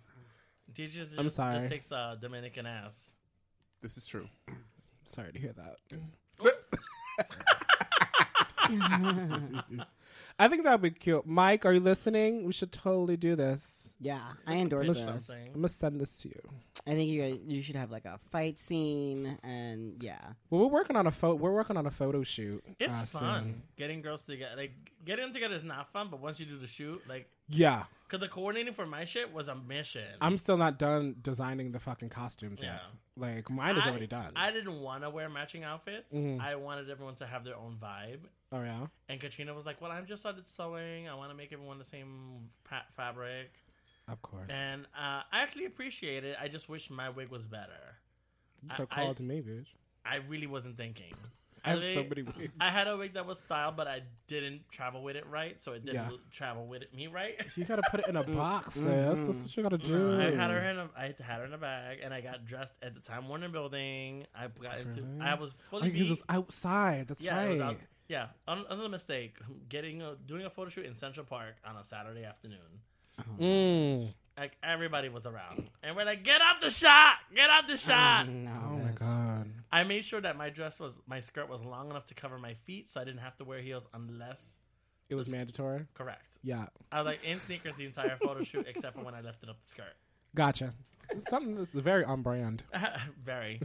DJ just takes Dominican ass. This is true. Sorry to hear that. I think that would be cute. Mike, are you listening? We should totally do this. Yeah, I endorse this. I'm going to send this to you. I think you should have like a fight scene and yeah. Well, we're working on a photo shoot. It's fun. Soon. Getting girls together. Like getting them together is not fun, but once you do the shoot, like yeah. Cuz the coordinating for my shit was a mission. I'm still not done designing the fucking costumes yet. Like mine is already done. I didn't want to wear matching outfits. Mm-hmm. I wanted everyone to have their own vibe. Oh yeah. And Katrina was like, "Well, I've just started sewing. I want to make everyone the same fabric." Of course. And I actually appreciate it. I just wish my wig was better. You could have called me, bitch. I really wasn't thinking. I have so many wigs. I had a wig that was styled, but I didn't travel with it right, so it didn't travel with me right. You got to put it in a box, sis. That's what you got to do. I had her in a bag, and I got dressed at the Time Warner Building. I got into. I was fully. Because it was outside. That's right. It was out, yeah. Another mistake: doing a photo shoot in Central Park on a Saturday afternoon. Oh. Like everybody was around, and we're like, "Get out the shot!" No. Oh my god! I made sure that my skirt was long enough to cover my feet, so I didn't have to wear heels unless it was mandatory. Correct. Yeah, I was like in sneakers the entire photo shoot, except for when I lifted up the skirt. Gotcha. Something that's very on brand. Very.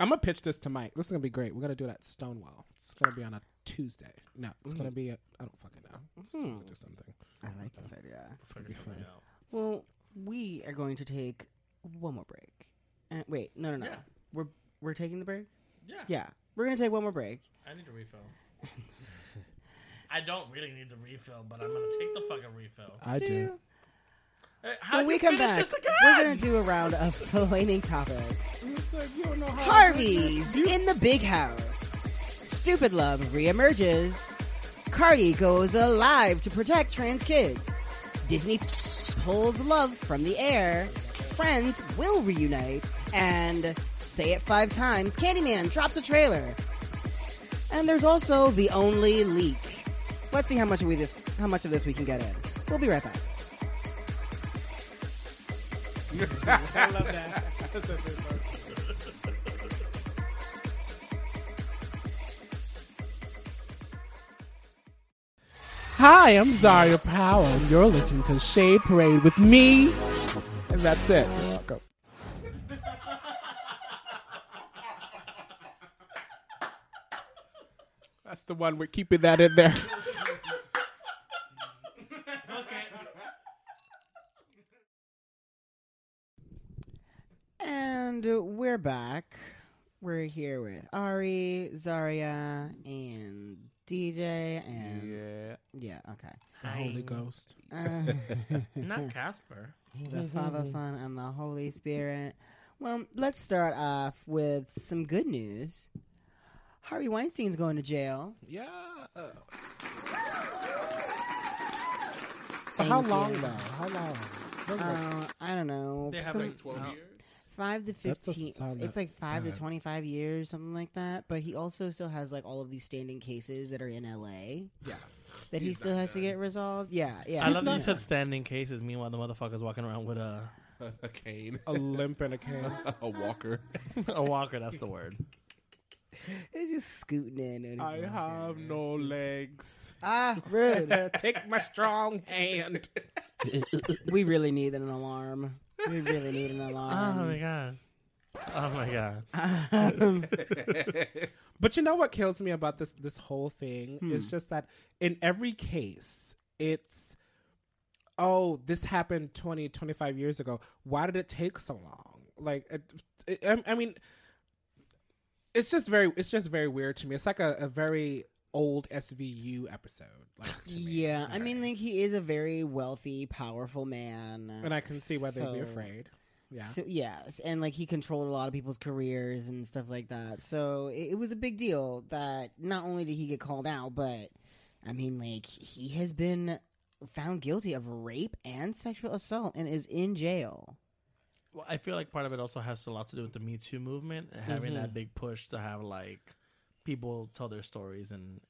I'm gonna pitch this to Mike. This is gonna be great. We're gonna do it at Stonewall. It's gonna be on a Tuesday. No, it's gonna be. I don't fucking know. Mm. Gonna do something. I like this idea. It's gonna be fun. Well, we are going to take one more break. Wait, no. Yeah. We're taking the break. Yeah. We're gonna take one more break. I need a refill. I don't really need the refill, but I'm gonna take the fucking refill. I do. When we come back, we're going to do a round of flaming topics. Harvey's in the big house. Stupid love reemerges. Cardi goes alive to protect trans kids. Disney pulls love from the air. Friends will reunite. And say it 5 times. Candyman drops a trailer. And there's also the only leak. Let's see how much of this we can get in. We'll be right back. I love that. That's a great part. Hi, I'm Zarria Powell, and you're listening to Shade Parade with me. And that's it. You're welcome. That's the one. We're keeping that in there. And we're back. We're here with Ari, Zarria, and DJ, and yeah, okay. The Holy Ghost, not Casper. The Father, Son, and the Holy Spirit. Well, let's start off with some good news. Harvey Weinstein's going to jail. Yeah. For how long though? How long? I don't know. They have like 12 years. 5 to 15. It's like 5 to 25 years, something like that. But he also still has like all of these standing cases that are in LA. Yeah, that he still has to get resolved. Yeah. I love that you said standing cases. Meanwhile, the motherfucker's walking around with a cane, a limp, and a cane, a walker. That's the word. It's just scooting in. And I have no legs. Ah, really? Take my strong hand. We really need an alarm. We really need an alarm. Oh, my God. Oh, my God. But you know what kills me about this whole thing? It's just that in every case, it's, oh, this happened 20, 25 years ago. Why did it take so long? Like, I mean, it's just very weird to me. It's like a very old SVU episode. Like, yeah, I mean, like, he is a very wealthy, powerful man, and I can see why they'd be afraid. Yeah, so, yes, and like he controlled a lot of people's careers and stuff like that. So it was a big deal that not only did he get called out, but I mean, like, he has been found guilty of rape and sexual assault and is in jail. Well, I feel like part of it also has a lot to do with the Me Too movement, having that big push to have, like, people tell their stories and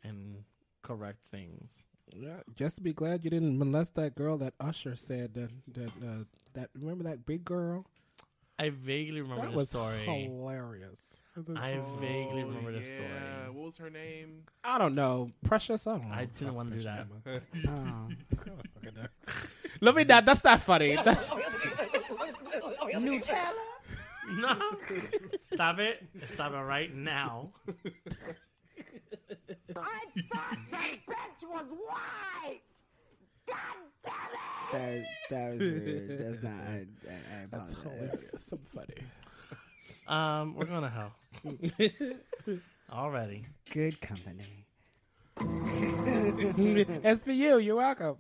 correct things. Yeah, just be glad you didn't molest that girl that Usher said that remember that big girl? I vaguely remember the story. That was hilarious. I vaguely remember the story. Yeah, what was her name? I don't know. Precious? I didn't want to do that. Let me not. That's not funny. That's... Nutella? No. Stop it. Stop it right now. I thought that bitch was white. God damn it. That was weird. That's not. I apologize. That's hilarious. I'm funny. We're going to hell. Already. Good company. SVU, you're welcome.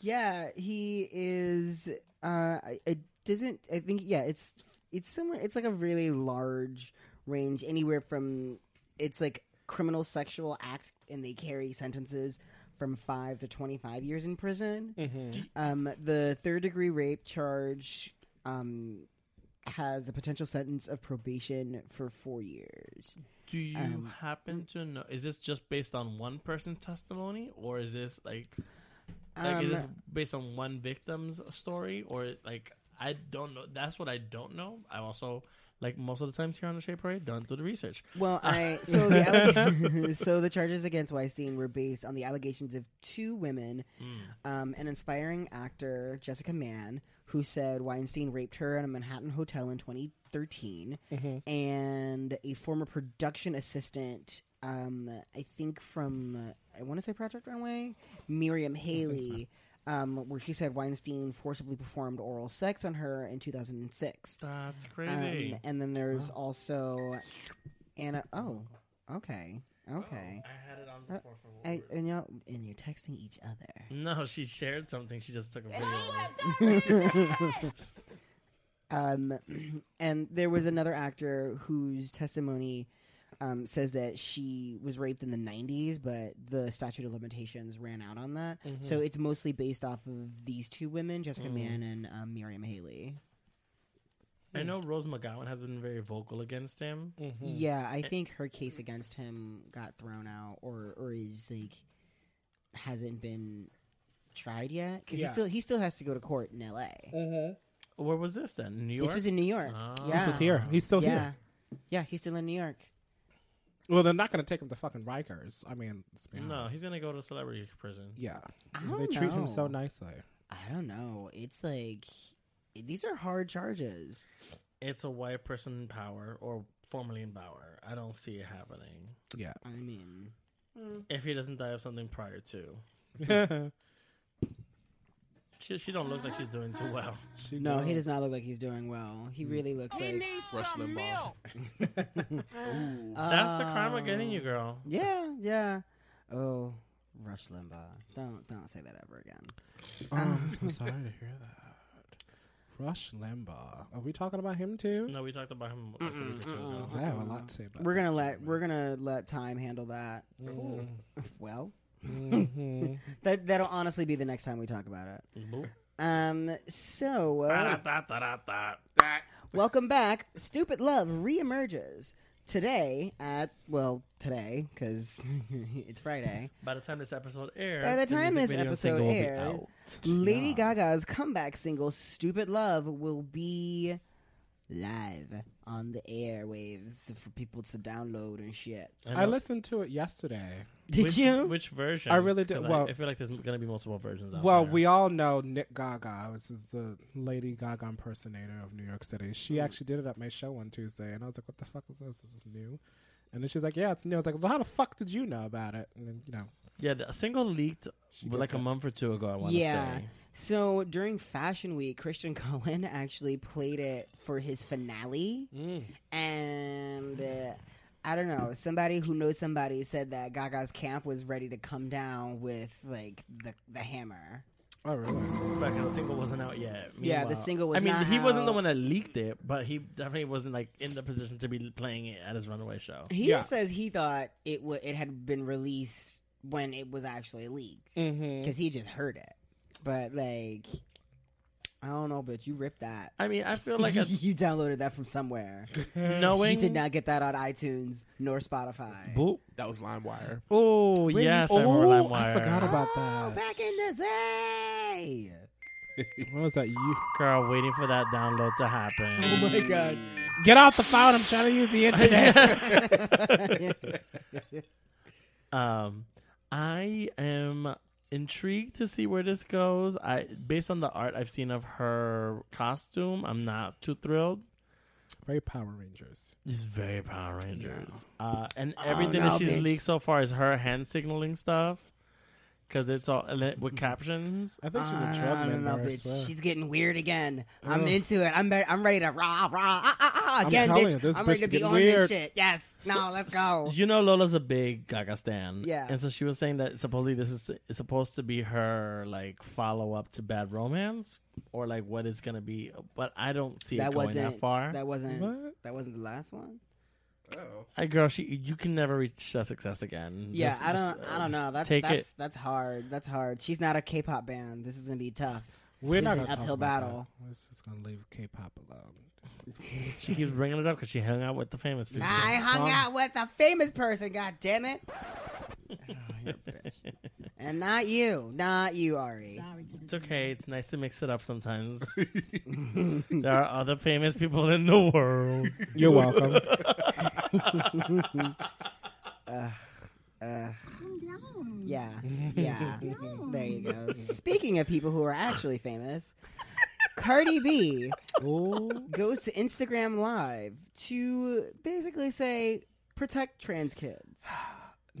Yeah, he is. It doesn't. I think. Yeah, it's somewhere. It's like a really large range, anywhere from it's like criminal sexual acts, and they carry sentences from 5 to 25 years in prison. Mm-hmm. The third degree rape charge has a potential sentence of probation for 4 years. Do you happen to know? Is this just based on one person's testimony, or is this like? Like, is this based on one victim's story, or, like, I don't know. That's what I don't know. I also, like, most of the times here on the Shade Parade, don't do the research. Well, so the charges against Weinstein were based on the allegations of two women, an aspiring actor, Jessica Mann, who said Weinstein raped her at a Manhattan hotel in 2013, and a former production assistant, I think from, I want to say Project Runway, Miriam Haley, where she said Weinstein forcibly performed oral sex on her in 2006. That's crazy. And then there's also Anna. Oh, okay. Okay. Oh, I had it on before for a while. And you're texting each other. No, she shared something. She just took a video. And there was another actor whose testimony says that she was raped in the 90s, but the statute of limitations ran out on that. Mm-hmm. So it's mostly based off of these two women, Jessica Mann and Miriam Haley. I know Rose McGowan has been very vocal against him. Mm-hmm. Yeah, I think her case against him got thrown out or is like hasn't been tried yet. Because he still has to go to court in L.A. Mm-hmm. Where was this then? New York? This was in New York. Oh. Yeah. This was here. He's still here. Yeah, he's still in New York. Well, they're not going to take him to fucking Rikers. I mean, no, he's going to go to celebrity prison. Yeah. They treat him so nicely. I don't know. It's like, these are hard charges. It's a white person in power or formerly in power. I don't see it happening. Yeah. I mean, if he doesn't die of something prior to. She don't look like she's doing too well. He does not look like he's doing well. He really looks like Rush Limbaugh. That's the karma getting you, girl. Yeah, yeah. Oh, Rush Limbaugh. Don't say that ever again. Oh, I'm so sorry to hear that. Rush Limbaugh. Are we talking about him too? No, we talked about him. Like, a week or two ago. I have a lot to say about. We're gonna let time handle that. Cool. Well. Mm-hmm. That'll honestly be the next time we talk about it. Mm-hmm. Welcome back. Stupid Love reemerges today today because it's Friday. By the time this episode airs, Lady Gaga's comeback single "Stupid Love" will be live on the airwaves for people to download and shit. I listened to it yesterday. Did you? Which version? I really did. Well, I feel like there's going to be multiple versions out there. Well, we all know Nick Gaga, which is the Lady Gaga impersonator of New York City. She actually did it at my show on Tuesday, and I was like, what the fuck is this? Is this new? And then she's like, yeah, it's new. I was like, well, how the fuck did you know about it? And then, you know. Yeah, a single leaked like a month or two ago, I want to say. So during Fashion Week, Christian Cohen actually played it for his finale. And I don't know, somebody who knows somebody said that Gaga's camp was ready to come down with like the hammer. Oh, really? Back when the single wasn't out yet. Meanwhile, yeah, the single was not out. I mean, he wasn't the one that leaked it, but he definitely wasn't like in the position to be playing it at his runaway show. He says he thought it had been released when it was actually leaked because he just heard it. But like, I don't know, but you ripped that. I mean, I feel like you downloaded that from somewhere. Knowing you did not get that on iTunes nor Spotify. Boop. That was LimeWire. Oh yes, I remember LimeWire. I forgot about that. Back in the day. What was that? You girl waiting for that download to happen. Oh my god! Get off the phone! I'm trying to use the internet. I am intrigued to see where this goes. Based on the art I've seen of her costume, I'm not too thrilled. Very Power Rangers. It's very Power Rangers. Yeah. And everything that she's leaked so far is her hand signaling stuff. Because it's all with captions. I think she's a truckman. No, bitch. Well. She's getting weird again. I'm into it. I'm ready to again, bitch. I'm ready to be on this shit. Yes. No, let's go. You know Lola's a big Gaga stan. Yeah. And so she was saying that supposedly this is supposed to be her like follow-up to Bad Romance or like what it's going to be. But I don't see it going that far. That wasn't the last one? Oh. Hey girl, you can never reach that success again. Yeah, I don't know. That's hard. That's hard. She's not a K-pop band. This is gonna be tough. We're not gonna uphill battle. We're just gonna leave K-pop alone. She keeps bringing it up because she hung out with the famous person. I hung out with the famous person. God damn it! Oh, you're a bitch. And not you, Ari. Sorry, it's okay. It's nice to mix it up sometimes. There are other famous people in the world. You're welcome. Yeah. There you go. Speaking of people who are actually famous, Cardi B goes to Instagram Live to basically say, protect trans kids.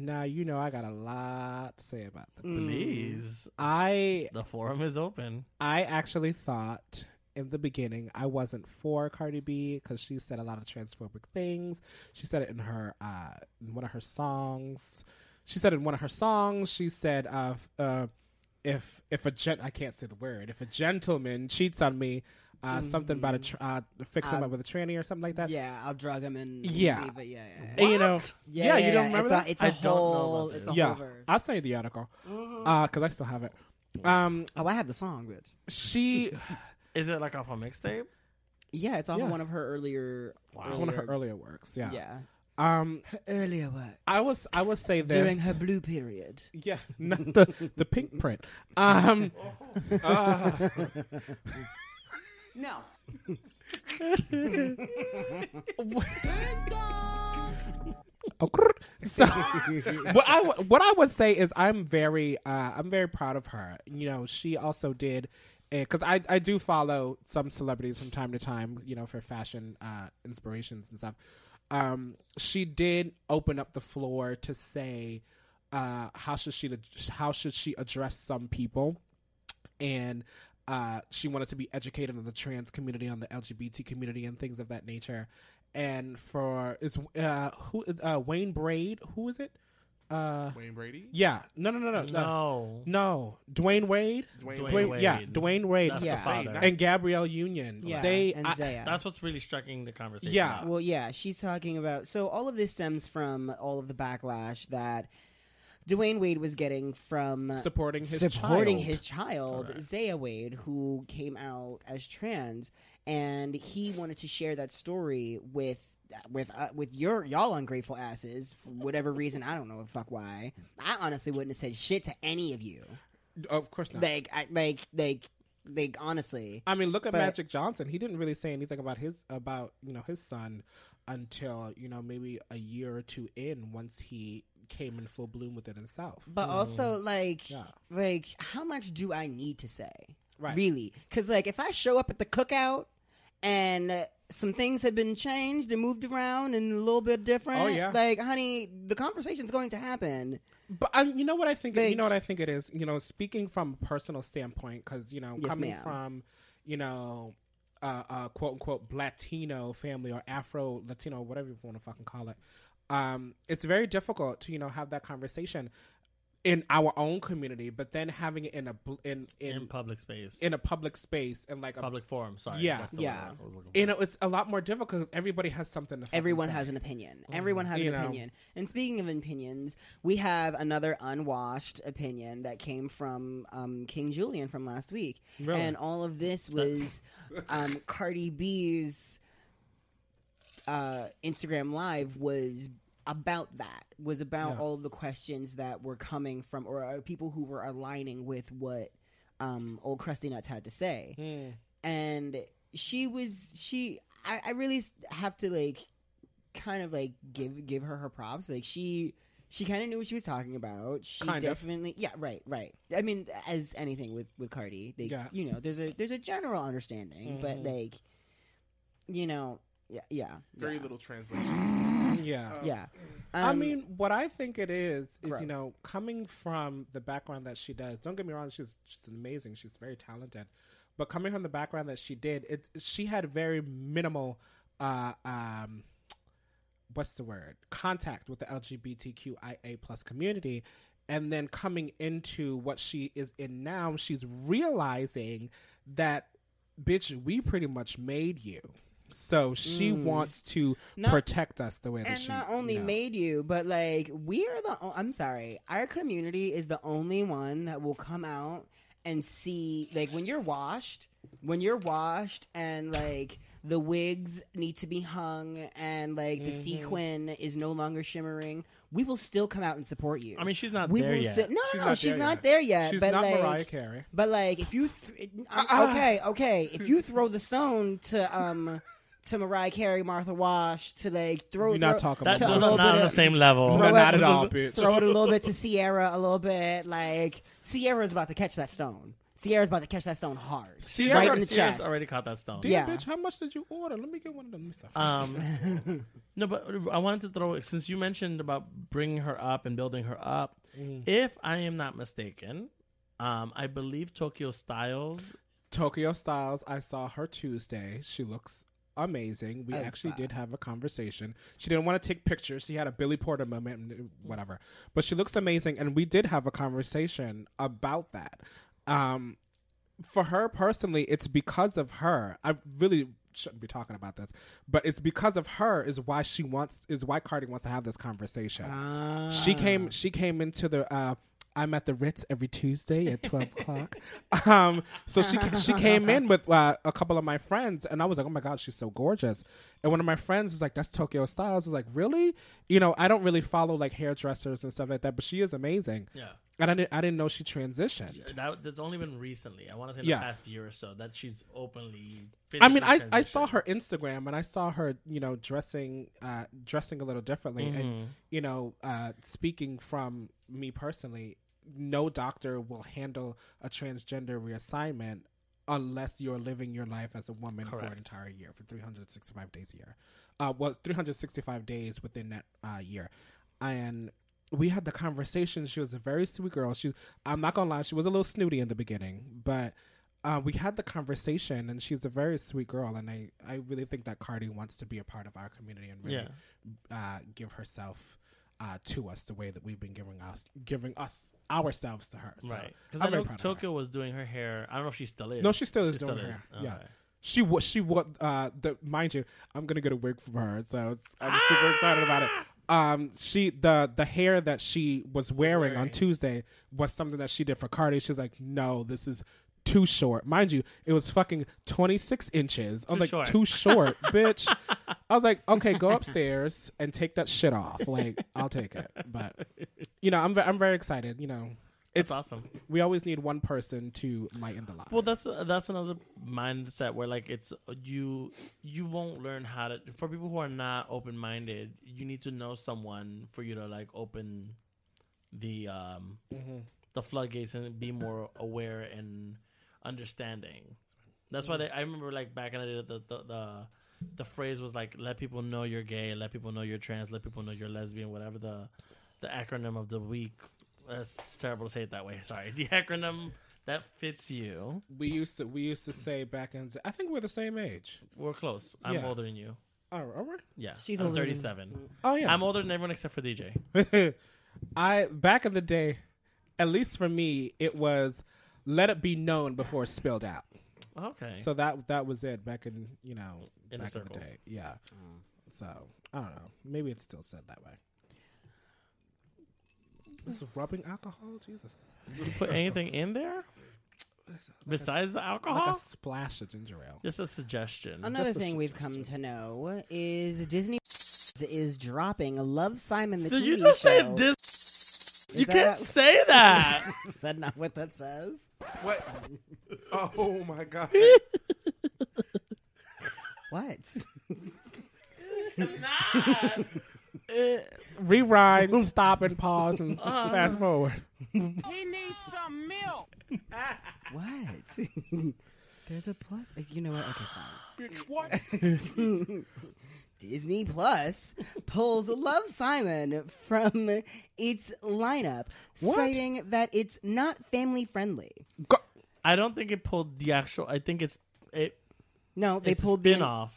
Now, you know, I got a lot to say about this. Please. The forum is open. I actually thought in the beginning I wasn't for Cardi B because she said a lot of transphobic things. She said it in her in one of her songs. She said, if a gentleman cheats on me, something about fix him up with a tranny or something like that. Yeah, I'll drug him and leave it. And, you know, you don't remember that? It's a whole verse. I'll send you the article because I still have it. I have the song, bitch. Is it like off a mixtape? Yeah, it's off of one of her earlier. Wow. It's one of her earlier works. Yeah. Her earlier works. I was say this during her blue period. Yeah, not the pink print. No. So, what I would say is I'm very proud of her. You know, she also did, because I do follow some celebrities from time to time, you know, for fashion inspirations and stuff. She did open up the floor to say how should she address some people, and she wanted to be educated on the trans community, on the LGBT community, and things of that nature. And Wayne Brady? Yeah. No. Dwayne Wade. Yeah, Dwayne Wade. That's the father. And Gabrielle Union. Yeah. That's what's really striking the conversation. Yeah. Well, yeah, she's talking about. So all of this stems from all of the backlash that Dwayne Wade was getting from supporting his child, Zaya Wade, who came out as trans, and he wanted to share that story with y'all ungrateful asses for whatever reason. I don't know the fuck why. I honestly wouldn't have said shit to any of you. Oh, of course not. Like they honestly. I mean, look at Magic Johnson. He didn't really say anything about his son until, maybe a year or two in, once he came in full bloom with it himself. But also, how much do I need to say? Right. Really? Because, if I show up at the cookout and some things have been changed and moved around and a little bit different, honey, the conversation's going to happen. But you know what I think it is. Speaking from a personal standpoint, because coming from quote unquote Blatino family or Afro Latino, whatever you want to fucking call it, it's very difficult to have that conversation in our own community, but then having it in public space, and public forum. Sorry, yeah. It's a lot more difficult because everybody has something to say. Everyone has an opinion. Everyone has an opinion. And speaking of opinions, we have another unwashed opinion that came from King Julian from last week, really? And all of this was Cardi B's Instagram Live was about all of the questions that were coming from, or people who were aligning with what old Crusty Nuts had to say. Mm. And I really have to give her props. She kind of knew what she was talking about. She definitely. I mean, as anything with Cardi, there's a general understanding, but very little translation. Yeah. I mean, what I think it is correct. Coming from the background that she does, don't get me wrong, she's amazing. She's very talented. But coming from the background that she did, she had very minimal, contact with the LGBTQIA plus community. And then coming into what she is in now, she's realizing that, bitch, we pretty much made you. So she wants to protect us the way that she... And not only made you, but, we are the... I'm sorry. Our community is the only one that will come out and see... When you're washed and, the wigs need to be hung and, the sequin is no longer shimmering, we will still come out and support you. I mean, she's not there yet. She's not there yet. She's not Mariah Carey. But, if you... Okay. If you throw the stone to Mariah Carey, Martha Wash, to, throw... We're not talking about that. That's not on the same level. Not at all, bitch. Throw it a little bit to Sierra, a little bit. Sierra's about to catch that stone. Sierra's about to catch that stone hard. Right in the chest. Already caught that stone. Damn, bitch, how much did you order? Let me get one of them. No, but I wanted to throw, since you mentioned about bringing her up and building her up, if I am not mistaken, I believe Tokyo Styles, I saw her Tuesday. She looks amazing. We actually did have a conversation. She didn't want to take pictures. She had a Billy Porter moment, whatever. But she looks amazing, and we did have a conversation about that. For her personally, it's because of her. I really shouldn't be talking about this, but it's because of her is why Cardi wants to have this conversation. Ah. She came into the, I'm at the Ritz every Tuesday at 12 o'clock. So she came in with a couple of my friends, and I was like, oh my God, she's so gorgeous. And one of my friends was like, that's Tokyo Styles. I was like, really? I don't really follow hairdressers and stuff like that, but she is amazing. Yeah. And I didn't know she transitioned. That's only been recently. I want to say in the past year or so that she's openly... I mean, I saw her Instagram and I saw her, dressing a little differently. Mm-hmm. And, speaking from me personally, no doctor will handle a transgender reassignment unless you're living your life as a woman for an entire year, for 365 days a year. 365 days within that year. And... we had the conversation. She was a very sweet girl. I'm not gonna lie, she was a little snooty in the beginning, but we had the conversation, and she's a very sweet girl. And I really think that Cardi wants to be a part of our community and really give herself to us the way that we've been giving us ourselves to her. So right? Because I know Tokyo was doing her hair. I don't know if she still is. No, she still is doing her hair. Oh, yeah. Okay. Mind you, I'm gonna get a wig from her, so I'm super excited about it. The hair that she was wearing on Tuesday was something that she did for Cardi. She's like, no, this is too short. Mind you, it was fucking 26 inches. I was like, too short, bitch. I was like, okay, go upstairs and take that shit off. I'll take it. But I'm very excited. It's awesome. We always need one person to lighten the lot. Well, that's another mindset where like it's you won't learn how to, for people who are not open-minded, you need to know someone for you to like open the floodgates and be more aware and understanding. That's why I remember like back in the day the phrase was like, let people know you're gay, let people know you're trans, let people know you're lesbian, whatever the acronym of the week. That's terrible to say it that way. Sorry. The acronym that fits you. We used to say back in, I think we're the same age. We're close. I'm older than you. Oh, all right. Yeah. She's I'm 37. Oh yeah. I'm older than everyone except for DJ. Back in the day, at least for me, it was let it be known before it's spilled out. Okay. So that was it back in, you know, in back in the day. Yeah. Mm. So I don't know. Maybe it's still said that way. Is rubbing alcohol? Jesus. Did you put anything in there? Besides the alcohol? Like a splash of ginger ale. Just a suggestion. Another thing we've come to know is Disney is dropping Love, Simon the TV show. Did you just say Disney? You can't say that. Is that not what that says? What? Oh, my God. What? Not. Rewind, stop, and pause, and fast forward. He needs some milk. What? There's a plus. You know what? Okay, fine. What? Disney Plus pulls Love, Simon from its lineup, citing that it's not family friendly. I don't think it pulled the actual. I think it. No, they pulled the spin-off.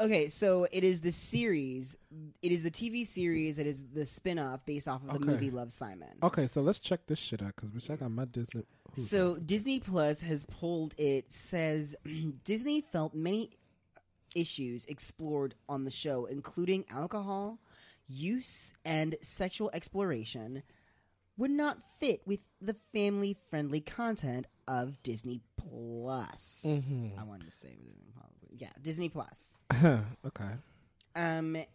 Okay, so it is the series. It is the TV series. It is the spin-off based off of the movie Love, Simon. Okay, so let's check this shit out because we're checking out my Disney. So Disney Plus has pulled it. Says Disney felt many issues explored on the show, including alcohol use and sexual exploration, would not fit with the family-friendly content of Disney Plus. Mm-hmm. I wanted to say Disney Plus. Okay. And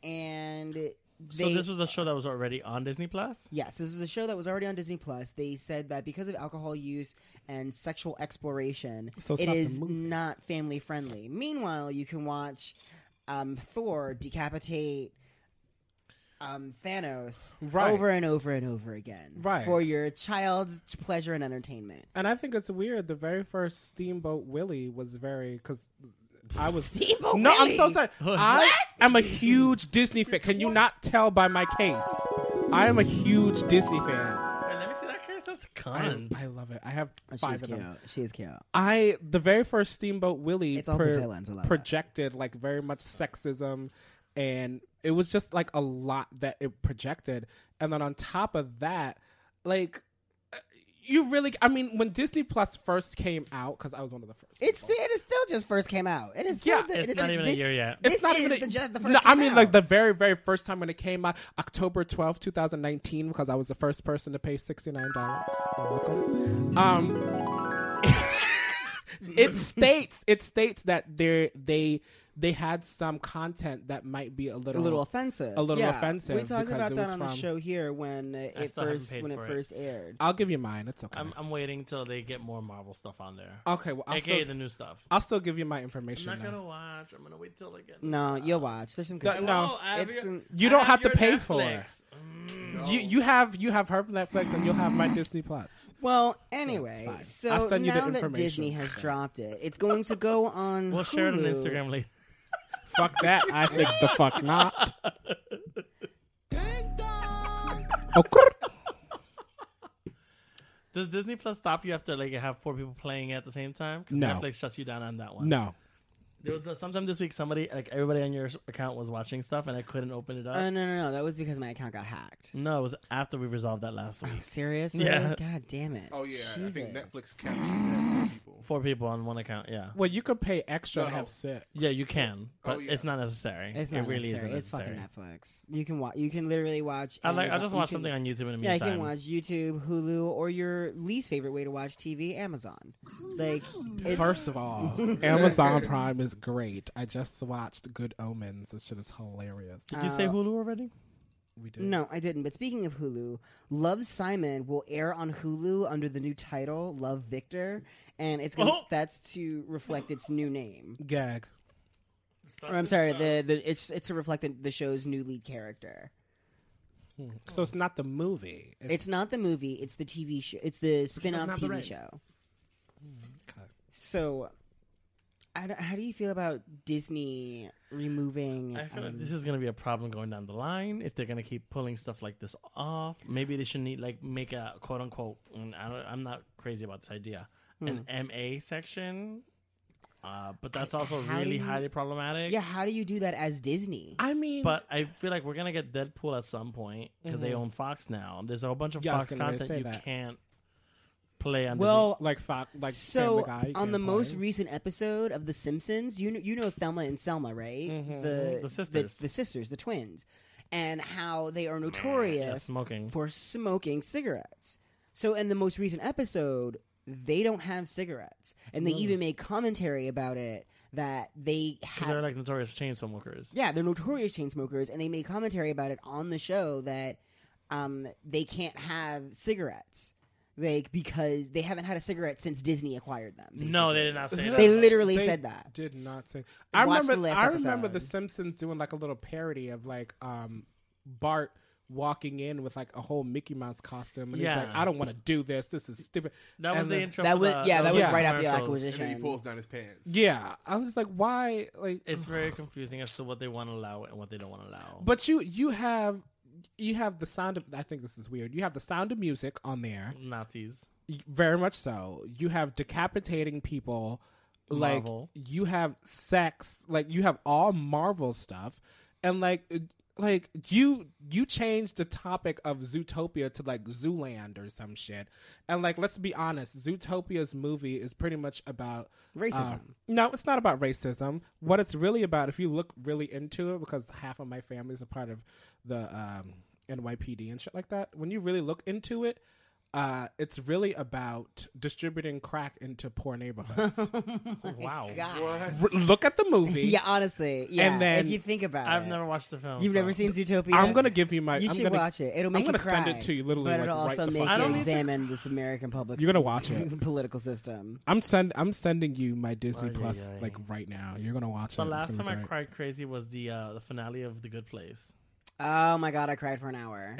so this was a show that was already on Disney Plus? Yes, this was a show that was already on Disney Plus. They said that because of alcohol use and sexual exploration, so it is not family friendly. Meanwhile, you can watch Thor decapitate Thanos over and over and over again for your child's pleasure and entertainment. And I think it's weird. The very first Steamboat Willie was Steamboat Willie? No, I'm so sorry. I am a huge Disney fan. Can you not tell by my case? I am a huge Disney fan. Wait, let me see that case. That's cunt. I love it. I have five of them. She is cute. The very first Steamboat Willie projected like very much sexism. And it was just like a lot that it projected. And then on top of that, like when Disney Plus first came out, because I was one of the first. It is still just first came out. It is still it's not even a year yet. It's not even the first. No, I mean like the very, very first time when it came out, October 12th, 2019, because I was the first person to pay $69. You're welcome. It states that they had some content that might be a little offensive. A little offensive. We talked about that on the show here when it first aired. I'll give you mine. It's okay. I'm waiting till they get more Marvel stuff on there. Okay, well, AKA the new stuff. I'll still give you my information. I'm not gonna watch. I'm gonna wait till they get. No, you'll watch. There's some good stuff. No, you don't have to pay for it. No. You have her Netflix and you'll have my Disney Plus. Well, anyway, so now that Disney has dropped it, it's going to go on Hulu. We'll share it on Instagram later. Fuck that. I think the fuck not. Does Disney Plus stop you after like have four people playing at the same time? No. Netflix shuts you down on that one. No. There was sometime this week, somebody, like everybody on your account was watching stuff and I couldn't open it up. No. That was because my account got hacked. No, it was after we resolved that last week. Oh, seriously? Yeah. God damn it. Oh, yeah. Jesus. I think Netflix captured that people. 4 people on one account, yeah. Well, you could pay extra to have 6. Yeah, you can. But it's not necessary. It's not really necessary. It's fucking Netflix. You can literally watch. I'll just watch something on YouTube in the meantime. Yeah, you can watch YouTube, Hulu, or your least favorite way to watch TV, Amazon. Like, first of all, Amazon Prime is great. I just watched Good Omens. This shit is hilarious. Did you say Hulu already? We did. No, I didn't. But speaking of Hulu, Love, Simon will air on Hulu under the new title, Love, Victor. And it's gonna, that's to reflect its new name. Gag. Or I'm sorry, it's to reflect the show's new lead character. So it's not the movie. It's not the movie. It's the TV show. It's the spin-off TV show. Okay. So... how do you feel about Disney removing... I feel like this is going to be a problem going down the line if they're going to keep pulling stuff like this off. Maybe they should need, like, make a quote-unquote... I'm not crazy about this idea. An MA section. But that's also really highly problematic. Yeah, how do you do that as Disney? I mean... But I feel like we're going to get Deadpool at some point because they own Fox now. There's a whole bunch of Fox content can't... play on the most recent episode of The Simpsons, you know Thelma and Selma, right? Mm-hmm. The sisters, the sisters, the twins, and how they are notorious for smoking cigarettes. So in the most recent episode, they don't have cigarettes, and they even made commentary about it that they have. They're like notorious chain smokers. Yeah, they're notorious chain smokers, and they made commentary about it on the show that they can't have cigarettes. Like, because they haven't had a cigarette since Disney acquired them. Basically. No, they did not say that. They literally said that. Did not say. I remember The Simpsons doing like a little parody of like Bart walking in with like a whole Mickey Mouse costume, and he's like, "I don't want to do this. This is stupid." That was the intro. That was right after the acquisition. And then he pulls down his pants. Yeah, I was just like, "Why?" Like, it's very confusing as to what they want to allow and what they don't want to allow. But you have the Sound of... I think this is weird. You have the Sound of Music on there. Nazis. Very much so. You have decapitating people. Marvel. Like, you have sex. Like, you have all Marvel stuff. And, like you changed the topic of Zootopia to, like, Zooland or some shit. And, like, let's be honest. Zootopia's movie is pretty much about... racism. No, it's not about racism. What it's really about, if you look really into it, because half of my family's a part of... the NYPD and shit like that. When you really look into it, it's really about distributing crack into poor neighborhoods. Wow. Look at the movie. Yeah, honestly. Yeah, and then, if you think about it. I've never watched the film. You've never seen Zootopia? I'm going to give you my... You should watch it. It'll make you cry. I'm going to send it to you literally. But it'll also make you examine this American public... You're going to watch it. ...political system. I'm sending you my Disney Plus like right now. You're going to watch it. The last time I cried crazy was the finale of The Good Place. Oh my God, I cried for an hour.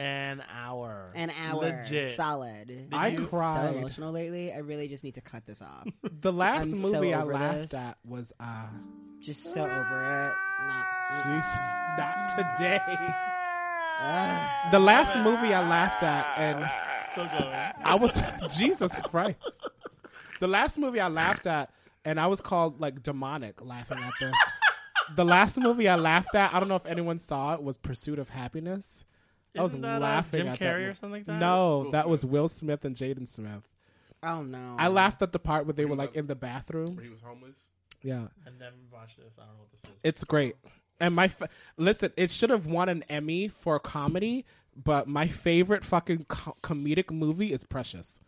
Legit. Solid. I'm so emotional lately. I really just need to cut this off. The last movie I laughed at was... just so over it. Jesus, not today. The last movie I laughed at and... Still going. I was... Jesus Christ. The last movie I laughed at and I was called like demonic laughing at this. The last movie I laughed at, I don't know if anyone saw it, was Pursuit of Happiness. Jim Carrey or something like that? No, that was Will Smith and Jaden Smith. Oh, no. I laughed at the part where they were like in the bathroom. Where he was homeless? Yeah. And then we watched this. I don't know what this is. It's great. And listen, it should have won an Emmy for comedy, but my favorite fucking comedic movie is Precious.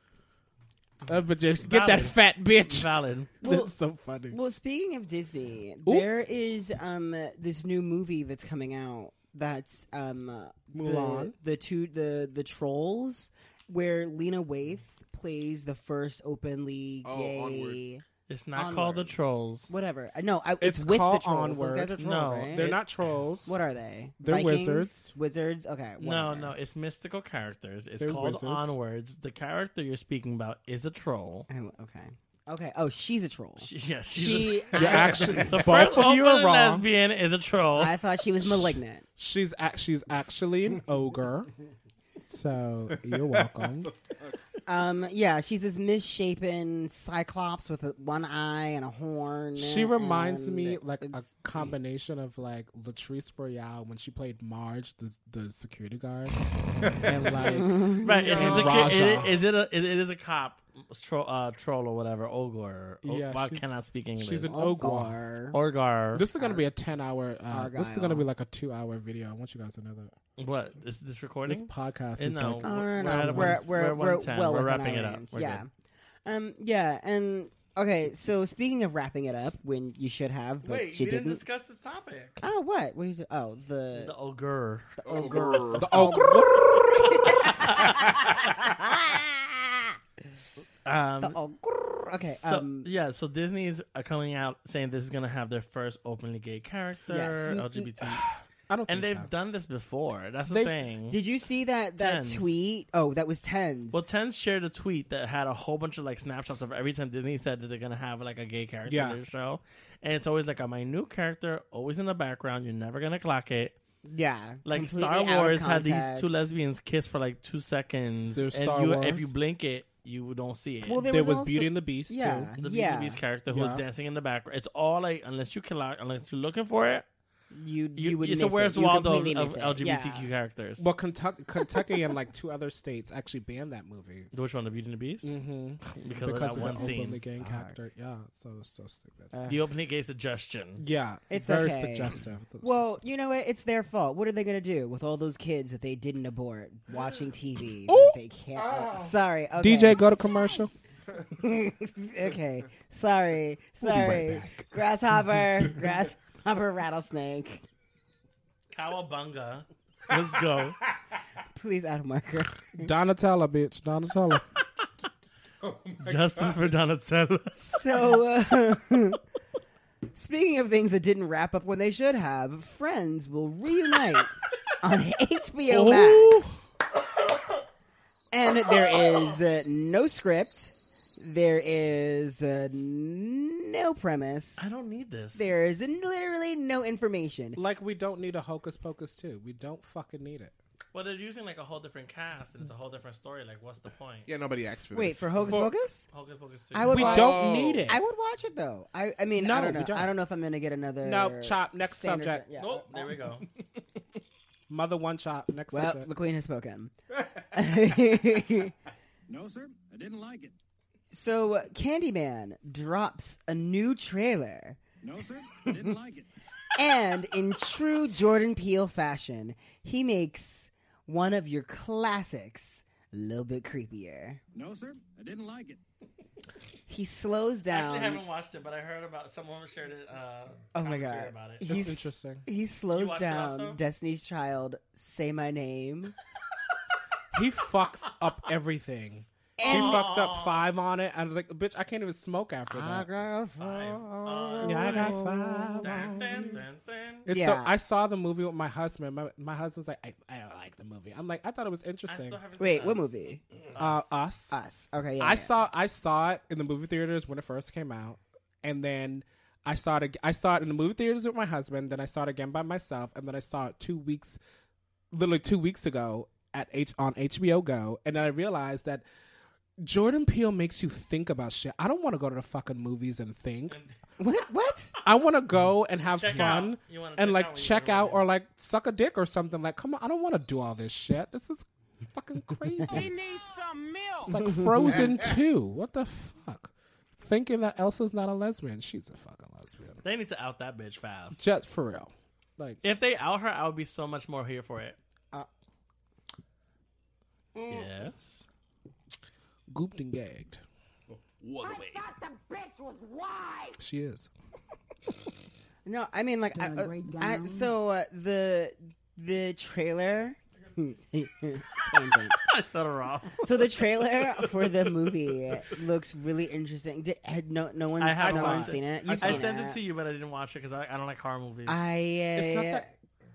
But just get that fat bitch. Valid. Well, that's so funny. Well, speaking of Disney, there is this new movie that's coming out. That's Mulan, the Trolls, where Lena Waithe plays the first openly gay. Onward. It's not called The Trolls. Whatever. No, it's with The Trolls. Onward. Those guys are trolls, right? They're not trolls. What are they? They're Vikings? Wizards. Wizards? Okay. Whatever. No, it's mystical characters. It's called Wizards. Onwards. The character you're speaking about is a troll. Okay. Oh, she's a troll. You're actually... the first openly lesbian is a troll. I thought she was malignant. She's actually an ogre. So, you're welcome. She's this misshapen cyclops with one eye and a horn. She reminds me like a combination of like Latrice Royale when she played Marge, the security guard, and like right. It is a cop troll or whatever ogre. I cannot speak English. She's an ogre. Orgar. This is gonna be a 10-hour. This is gonna be like a 2-hour video. I want you guys to know that. What is this recording? This podcast is no. Like, we're wrapping it up. We're good. And Okay, so speaking of wrapping it up, when you should have, but wait, you didn't discuss this topic. Oh, what? What is it? Oh, the ogre. The ogre. The ogre. The ogre. Okay. So, yeah. So Disney's coming out saying this is gonna have their first openly gay character, yes. LGBT. I don't. And they've done this before. That's the thing. Did you see that Tens. Tweet? Oh, that was Tens. Well, Tens shared a tweet that had a whole bunch of like snapshots of every time Disney said that they're gonna have like a gay character in their show, and it's always like a minute character, always in the background. You're never gonna clock it. Yeah, like Star Wars had these two lesbians kiss for like 2 seconds, there's and if you blink it, you don't see it. Well, there was Beauty and the Beast too. The Beauty and the Beast character who was dancing in the background. It's all like unless you're looking for it. You would miss it. Where's Waldo of LGBTQ characters? Well, Kentucky and like 2 other states actually banned that movie. Which one, The Beauty and the Beast? Mm-hmm. because of that one scene. Openly gay character. Yeah, so stupid. The openly gay suggestion. Yeah, it's very suggestive. Well, you know what? It's their fault. What are they gonna do with all those kids that they didn't abort watching TV? That they can't. Oh. Sorry, okay. DJ, go to commercial. Okay, sorry. We'll be right back. Grasshopper. I'm a rattlesnake. Cowabunga. Let's go. Please add a marker. Donatella, bitch. Donatella. Justice for Donatella. So, speaking of things that didn't wrap up when they should have, Friends will reunite on HBO Max. And there is no script. There is no premise. I don't need this. There is literally no information. Like, we don't need a Hocus Pocus 2. We don't fucking need it. Well, they're using, like, a whole different cast, and it's a whole different story. Like, what's the point? Yeah, nobody asked for this. Wait, for Hocus Pocus? Hocus Pocus 2. We don't need it. I would watch it, though. I mean, no, I don't know. I don't know if I'm going to get another... No, chop. Next subject. Yeah. Nope. There we go. Mother one chop. Next subject. Well, the queen has spoken. No, sir. I didn't like it. So, Candyman drops a new trailer. No, sir. I didn't like it. And in true Jordan Peele fashion, he makes one of your classics a little bit creepier. No, sir. I didn't like it. He slows down. I actually haven't watched it, but I heard about someone shared it. Oh, my God. About it. That's interesting. He slows down Destiny's Child, Say My Name. He fucks up everything. And he fucked up 5 on it. I was like, bitch, I can't even smoke after that. I got five. So I saw the movie with my husband. My husband's like, I don't like the movie. I'm like, I thought it was interesting. Wait, what movie? Us. Okay, yeah. I saw it in the movie theaters when it first came out. And then I saw it in the movie theaters with my husband. Then I saw it again by myself. And then I saw it literally two weeks ago on HBO Go. And then I realized that Jordan Peele makes you think about shit. I don't want to go to the fucking movies and think. What? I want to go and have fun and like check out or like suck a dick or something. Like, come on, I don't want to do all this shit. This is fucking crazy. We need some milk. It's like Frozen 2. What the fuck? Thinking that Elsa's not a lesbian. She's a fucking lesbian. They need to out that bitch fast. Just for real. Like, if they out her, I would be so much more here for it. Yes. Gooped and gagged. What I thought the bitch was wise. She is. No, I mean, like, the trailer. It's not wrong. So the trailer for the movie looks really interesting. No one's seen it. I sent it to you, but I didn't watch it because I don't like horror movies.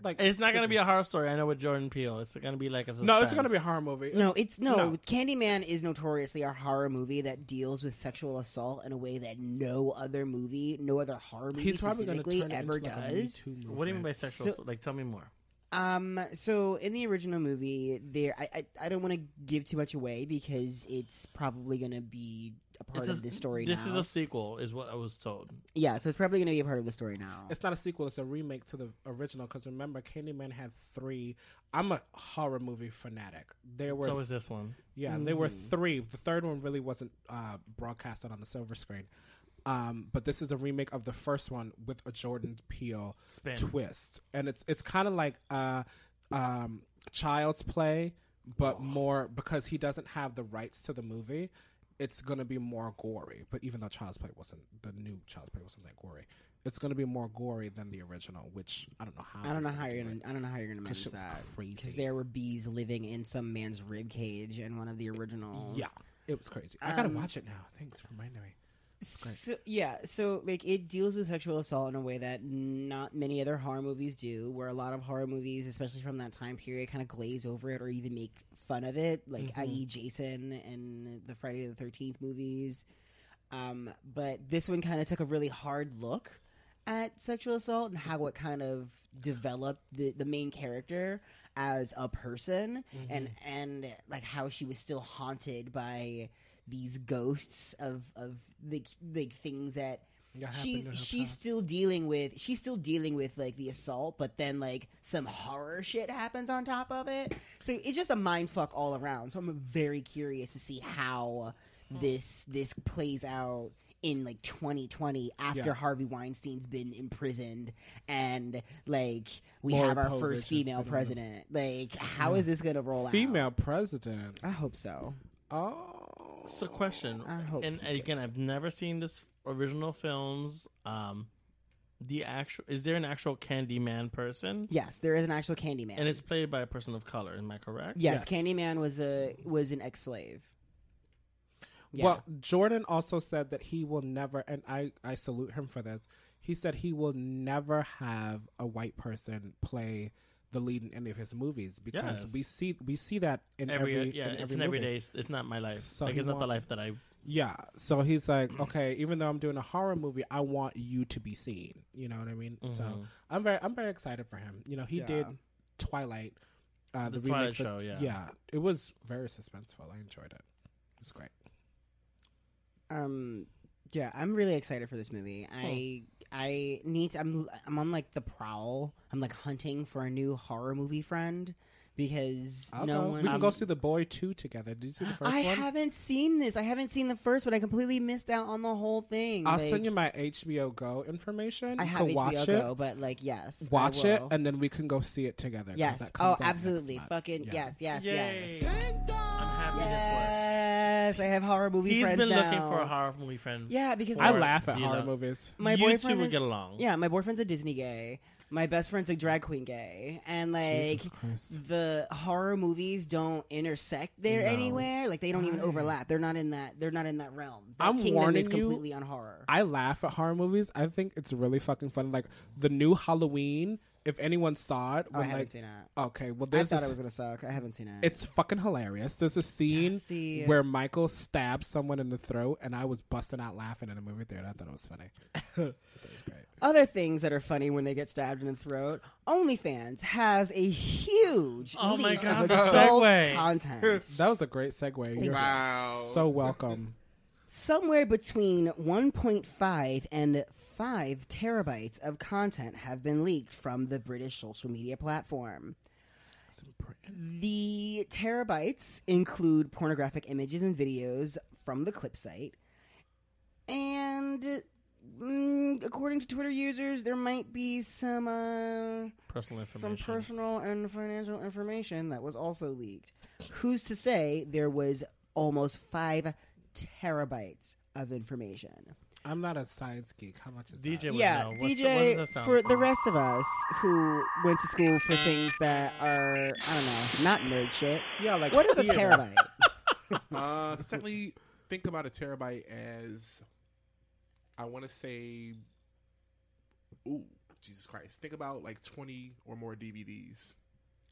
It's not going to be a horror story. I know with Jordan Peele, it's going to be like a suspense. No, it's going to be a horror movie. No. Candyman is notoriously a horror movie that deals with sexual assault in a way that no other horror movie specifically ever does. What do you mean by sexual assault? Like, tell me more. So in the original movie, there, I don't want to give too much away because it's probably going to be a part of the story now. This is a sequel, is what I was told. Yeah, so it's probably going to be a part of the story now. It's not a sequel, it's a remake to the original, because remember, Candyman had 3. I'm a horror movie fanatic. So was this one. Yeah, There were 3. The third one really wasn't broadcasted on the silver screen. But this is a remake of the first one with a Jordan Peele twist. And it's kind of like Child's Play, but more because he doesn't have the rights to the movie. it's going to be more gory. But even though Child's Play wasn't, the new Child's Play wasn't that gory, it's going to be more gory than the original, which I don't know how. I don't know how you're going to manage that. Crazy, because there were bees living in some man's rib cage in one of the originals. Yeah, it was crazy. I gotta watch it now. Thanks for reminding me. So, yeah, so like it deals with sexual assault in a way that not many other horror movies do, where a lot of horror movies, especially from that time period, kind of glaze over it or even make fun of it, like i.e. Jason and the Friday the 13th movies. But this one kind of took a really hard look at sexual assault and how it kind of developed the main character as a person, and like how she was still haunted by these ghosts of the things that she's still dealing with. She's still dealing with like the assault, but then like some horror shit happens on top of it. So it's just a mind fuck all around. So I'm very curious to see how this plays out in like 2020 after Harvey Weinstein's been imprisoned and like we have our first female president. Like how is this going to roll out? Female president? I hope so. Oh. So question, and again, I've never seen this original films. Is there an actual Candyman person? Yes, there is an actual Candyman, and it's played by a person of color. Am I correct? Yes. Candyman was an ex-slave. Yeah. Well, Jordan also said that he will never, and I salute him for this. He said he will never have a white person play the lead in any of his movies, because we see that in every movie. It's not my life. So like, it's not the life that I. Yeah. So he's like, okay, even though I'm doing a horror movie, I want you to be seen. You know what I mean? Mm-hmm. So I'm very excited for him. You know, he did Twilight, the Twilight show. It was very suspenseful. I enjoyed it. It was great. Yeah, I'm really excited for this movie. Cool. I need to, I'm on like the prowl. I'm like hunting for a new horror movie friend because we can go see The Boy 2 together. Did you see the first one? I haven't seen this. I haven't seen the first one. I completely missed out on the whole thing. I'll send you my HBO Go information. I have HBO Go, but like watch it and then we can go see it together. Yes. That comes absolutely. Fucking yes. I'm happy this works. I have horror movie friends now. He's been looking for a horror movie friend. Yeah, because I laugh at horror movies. My boyfriend would get along. Yeah, my boyfriend's a Disney gay. My best friend's a drag queen gay. And like the horror movies don't intersect there anywhere. Like they don't even overlap. They're not in that realm. That kingdom is completely on horror. I laugh at horror movies. I think it's really fucking fun. Like the new Halloween. If anyone saw it, I haven't seen it. Okay, well, I thought it was gonna suck. I haven't seen it. It's fucking hilarious. There's a scene where Michael stabs someone in the throat, and I was busting out laughing in a movie theater. I thought it was funny. I thought it was great. Other things that are funny when they get stabbed in the throat. OnlyFans has a huge leak of adult content. That was a great segue. Wow, so welcome. Somewhere between 1.5 and 5 terabytes of content have been leaked from the British social media platform. The terabytes include pornographic images and videos from the clip site. And according to Twitter users, there might be some personal and financial information that was also leaked. Who's to say there was almost 5 terabytes of information. I'm not a science geek. How much is that? Yeah, DJ, for the rest of us who went to school for things that are, I don't know, not nerd shit. Yeah, like what is a terabyte? So technically, think about a terabyte as, I want to say, Jesus Christ. Think about like 20 or more DVDs.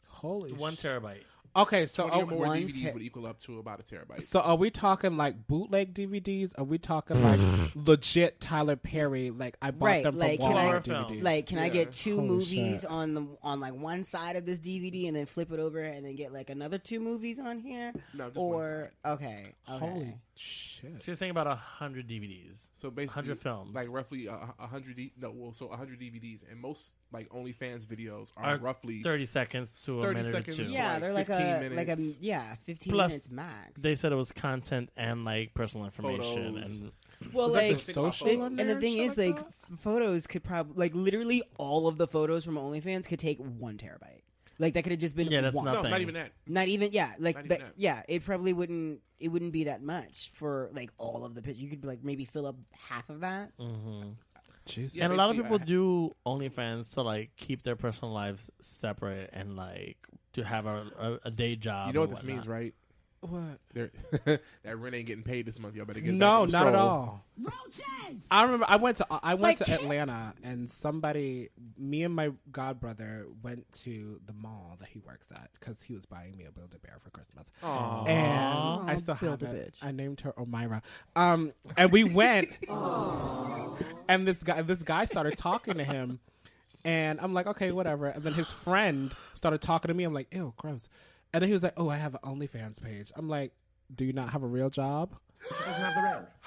Holy shit. 1 terabyte. Okay, so more DVDs would equal up to about a terabyte. So are we talking like bootleg DVDs? Are we talking like legit Tyler Perry? Like I bought them from Walmart DVDs. Like can I get 2 movies on like one side of this DVD and then flip it over and then get like another 2 movies on here? No, just one side. Okay. Holy shit! So you're saying about 100 DVDs? So basically 100 films, like roughly 100. So 100 DVDs, and most like OnlyFans videos are roughly 30 seconds to 30 seconds. Or 2. Yeah, they're like 15 plus, minutes max. They said it was content and like personal information and like social. And the thing is, like photos could probably like literally all of the photos from OnlyFans could take 1 terabyte. Like that could have just been one. Nothing. No, not even that. Not even it probably wouldn't. It wouldn't be that much for like all of the pictures. You could like maybe fill up half of that. Mm-hmm. Jesus. Yeah, and a lot of people do OnlyFans to like keep their personal lives separate and like to have a day job. You know what this means, right? What? That rent ain't getting paid this month. Y'all better get back not at all. Roaches! I remember I went to Atlanta and me and my godbrother went to the mall that he works at because he was buying me a Build-A-Bear for Christmas. Aww. And I still have it. I named her Omira. And we went, and this guy started talking to him, and I'm like, okay, whatever. And then his friend started talking to me. I'm like, ew, gross. And then he was like, "Oh, I have an OnlyFans page." I'm like, "Do you not have a real job?" She doesn't have the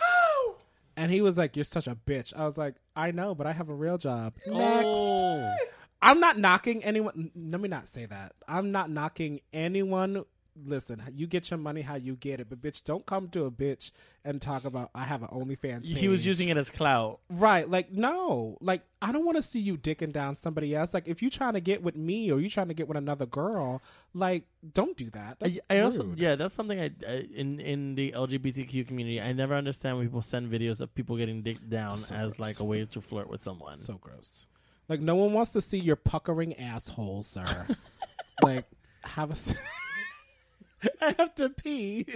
real. And he was like, "You're such a bitch." I was like, "I know, but I have a real job." Next, I'm not knocking anyone. Let me not say that. I'm not knocking anyone. Listen, you get your money how you get it, but bitch, don't come to a bitch and talk about I have an OnlyFans page. He was using it as clout, right? Like, no, like I don't want to see you dicking down somebody else. Like, if you trying to get with me or you trying to get with another girl, like, don't do that. That's rude. That's something I in the LGBTQ community I never understand when people send videos of people getting dicked down like a way to flirt with someone. So gross. Like, no one wants to see your puckering asshole, sir. Like, have a. I have to pee.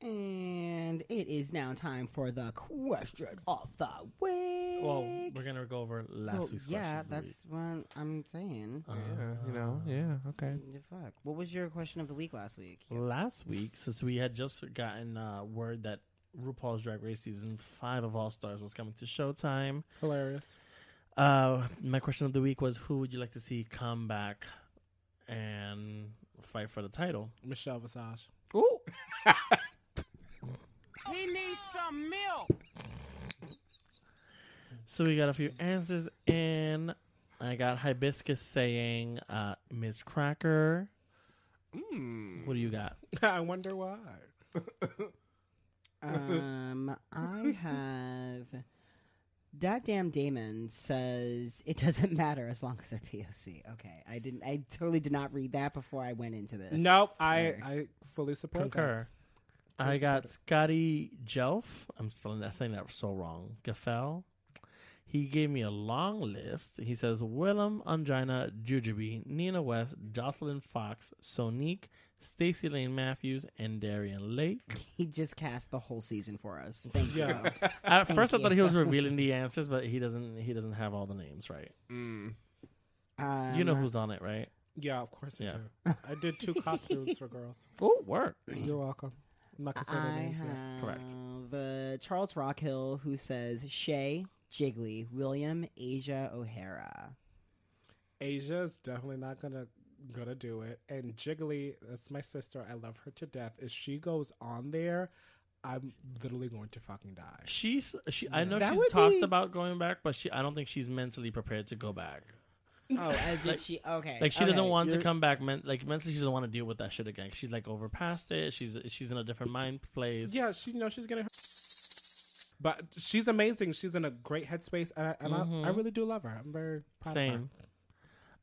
And it is now time for the question of the week. Well, we're going to go over last week's question. Yeah, that's what I'm saying. Okay. Fuck. What was your question of the week last week? Last week, since we had just gotten word that RuPaul's Drag Race Season 5 of All Stars was coming to Showtime. Hilarious. My question of the week was, who would you like to see come back and fight for the title? Michelle Visage. Ooh. He needs some milk. So we got a few answers in. I got Hibiscus saying Ms. Cracker. Mm. What do you got? I wonder why. I have that damn Damon says it doesn't matter as long as they're POC. Okay, I totally did not read that before I went into this. Nope, I fully support. Concur. That. I got Scotty Jelf. I'm saying that so wrong. Gaffel. He gave me a long list. He says Willem, Angina, Jujubee, Nina West, Jocelyn Fox, Sonique, Stacey Lane Matthews, and Darian Lake. He just cast the whole season for us. Thank you. At first, I thought he was revealing the answers, but he doesn't have all the names right. Mm. You know who's on it, right? Yeah, of course I do. I did 2 costumes for girls. Oh, work. You're welcome. I'm not going to say their names. Correct. Charles Rockhill, who says Shay, Jiggly, William, Asia O'Hara. Asia's definitely not gonna do it. And Jiggly, that's my sister. I love her to death. If she goes on there, I'm literally going to fucking die. I know that she's talked about going back, but I don't think she's mentally prepared to go back. Oh, as like, if she doesn't want to come back. Like mentally, she doesn't want to deal with that shit again. She's like over past it. She's in a different mind place. Yeah, she knows she's gonna. But she's amazing. She's in a great headspace, and I really do love her. I'm very proud of her.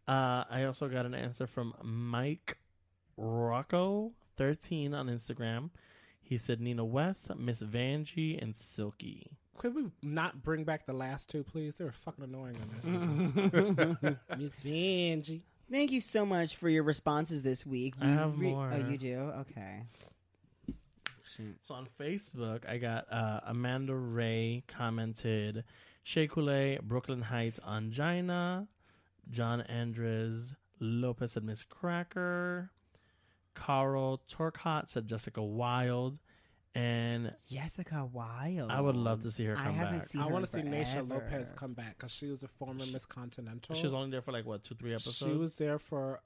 I also got an answer from Mike Rocco 13 on Instagram. He said Nina West, Miss Vanjie, and Silky. Could we not bring back the last 2, please? They were fucking annoying on this. Miss Vanjie. Thank you so much for your responses this week. I have more. Oh, you do? Okay. So on Facebook, I got Amanda Ray commented, Shea Coulee, Brooklyn Heights, Angina. John Andres Lopez said Miss Cracker. Carl Torcott said Jessica Wilde. And Jessica Wilde. I would love to see her come back. I want to see Naysha Lopez come back because she was a former Miss Continental. She was only there for 2-3 episodes? She was there for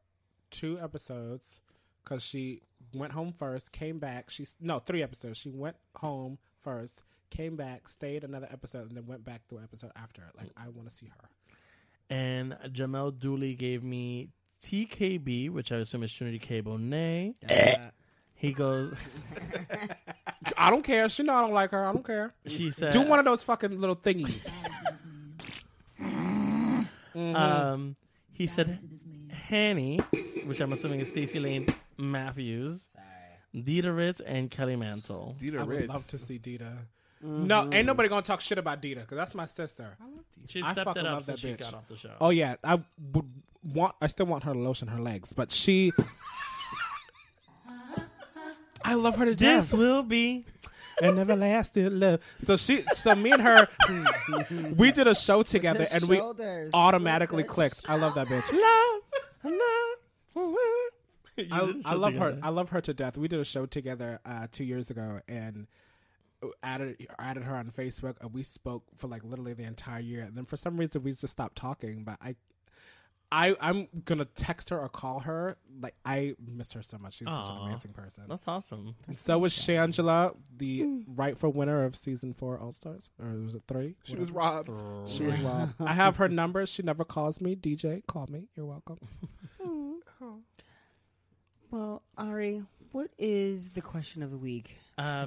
2 episodes because she went home first, came back. 3 episodes. She went home first, came back, stayed another episode, and then went back to an episode after it. I want to see her. And Jamel Dooley gave me TKB, which I assume is Trinity K. Bonet. He goes... I don't care. She know I don't like her. I don't care. She said, do one of those fucking little thingies. He said, Hanny, which I'm assuming is Stacey Lane Matthews, Dita Ritz, and Kelly Mantle. Dita Ritz. I would love to see Dita. Mm-hmm. No, ain't nobody gonna talk shit about Dita because that's my sister. I love Dita. She stepped it up since she got off the show. Oh yeah, I would want. I still want her to lotion her legs, but she. I love her to death. This will be an everlasting love. So me and her, we did a show together, and we automatically clicked. I love that bitch. Love. I love her. I love her to death. We did a show together 2 years ago, and. Added her on Facebook, and we spoke for like literally the entire year. And then for some reason, we just stopped talking. But I'm gonna text her or call her. Like I miss her so much. She's such an amazing person. That's awesome. And so was Shangela, the rightful winner of season 4 All Stars, or was it 3? She was robbed. She was robbed. I have her number. She never calls me. DJ, call me. You're welcome. Well, Ari, what is the question of the week? My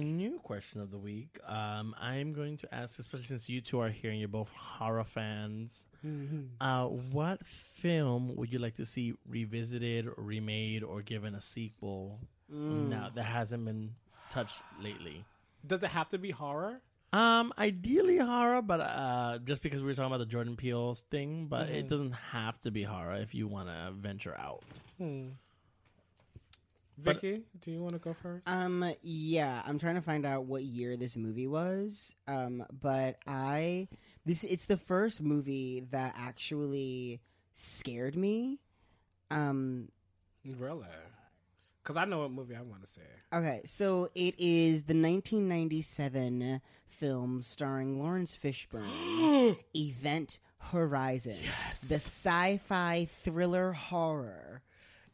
new question of the week, I'm going to ask, especially since you two are here and you're both horror fans, what film would you like to see revisited, remade, or given a sequel now that hasn't been touched lately? Does it have to be horror? Ideally horror, but just because we were talking about the Jordan Peele thing, but it doesn't have to be horror if you want to venture out. Vicky, do you want to go first? Yeah, I'm trying to find out what year this movie was. It's the first movie that actually scared me. Really? Because I know what movie I want to see. Okay, so it is the 1997 film starring Lawrence Fishburne, Event Horizon. Yes. The sci-fi thriller horror.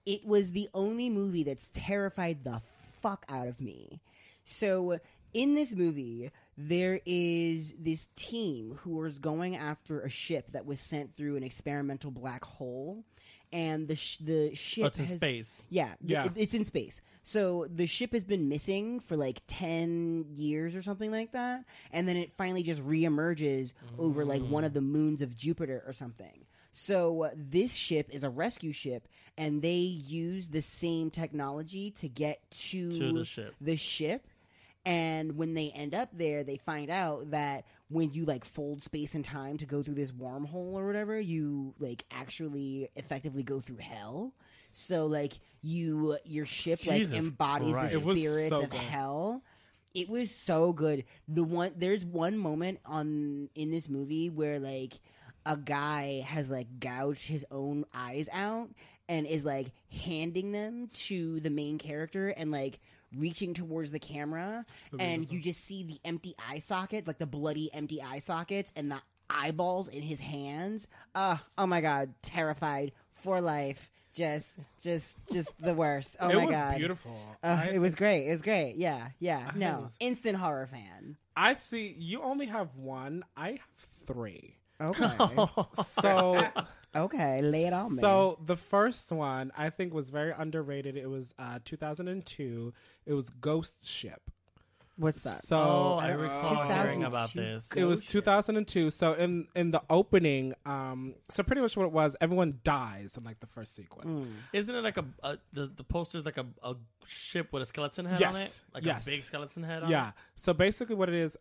It was the only movie that's terrified the fuck out of me. So in this movie, there is this team who is going after a ship that was sent through an experimental black hole. And the ship it's in space. Yeah, it's in space. So the ship has been missing for like 10 years or something like that. And then it finally just reemerges over like one of the moons of Jupiter or something. So this ship is a rescue ship, and they use the same technology to get to the ship. And when they end up there, they find out that when you like fold space and time to go through this wormhole or whatever, you like actually effectively go through hell. So like your ship like embodies the spirits of hell. It was so good. There's one moment in this movie where like a guy has like gouged his own eyes out and is like handing them to the main character and like reaching towards the camera, and you just see the empty eye socket, like the bloody empty eye sockets and the eyeballs in his hands. Oh my God, terrified for life. Just the worst. Oh my God. It was beautiful. It was great. Yeah. No, instant horror fan. I see. You only have one. I have 3. Okay. So okay, lay it on me. So the first one I think was very underrated. It was 2002. It was Ghost Ship. What's that? So I recall hearing about this. It was 2002. So in the opening, so pretty much what it was, everyone dies in like the first sequence. Isn't it like the poster's like a ship with a skeleton head on it? Like a big skeleton head on it? Yeah. So basically what it is,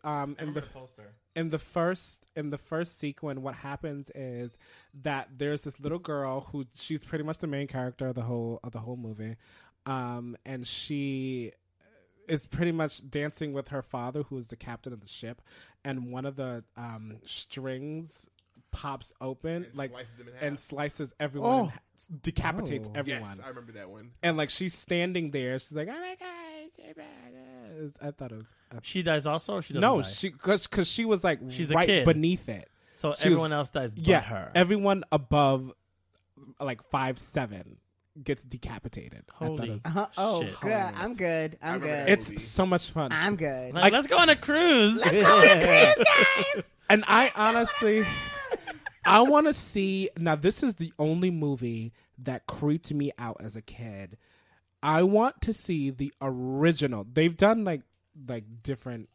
in the first sequence, what happens is that there's this little girl who she's pretty much the main character of the whole movie. And she is pretty much dancing with her father, who is the captain of the ship, and one of the strings pops open and slices everyone in half, decapitates everyone. Yes, I remember that one. And like she's standing there, she's like, "Oh my God!" I thought it was. She dies also. Or she doesn't. No, die? She because she was like she's right a kid. Beneath it. So she everyone else dies. But her. Everyone above like 5'7" gets decapitated. Holy shit. Good. I'm good. It's so much fun. I'm good. Like, let's go on a cruise. Let's go on a cruise, guys. And I honestly, I want to see. Now, this is the only movie that creeped me out as a kid. I want to see the original. They've done like like different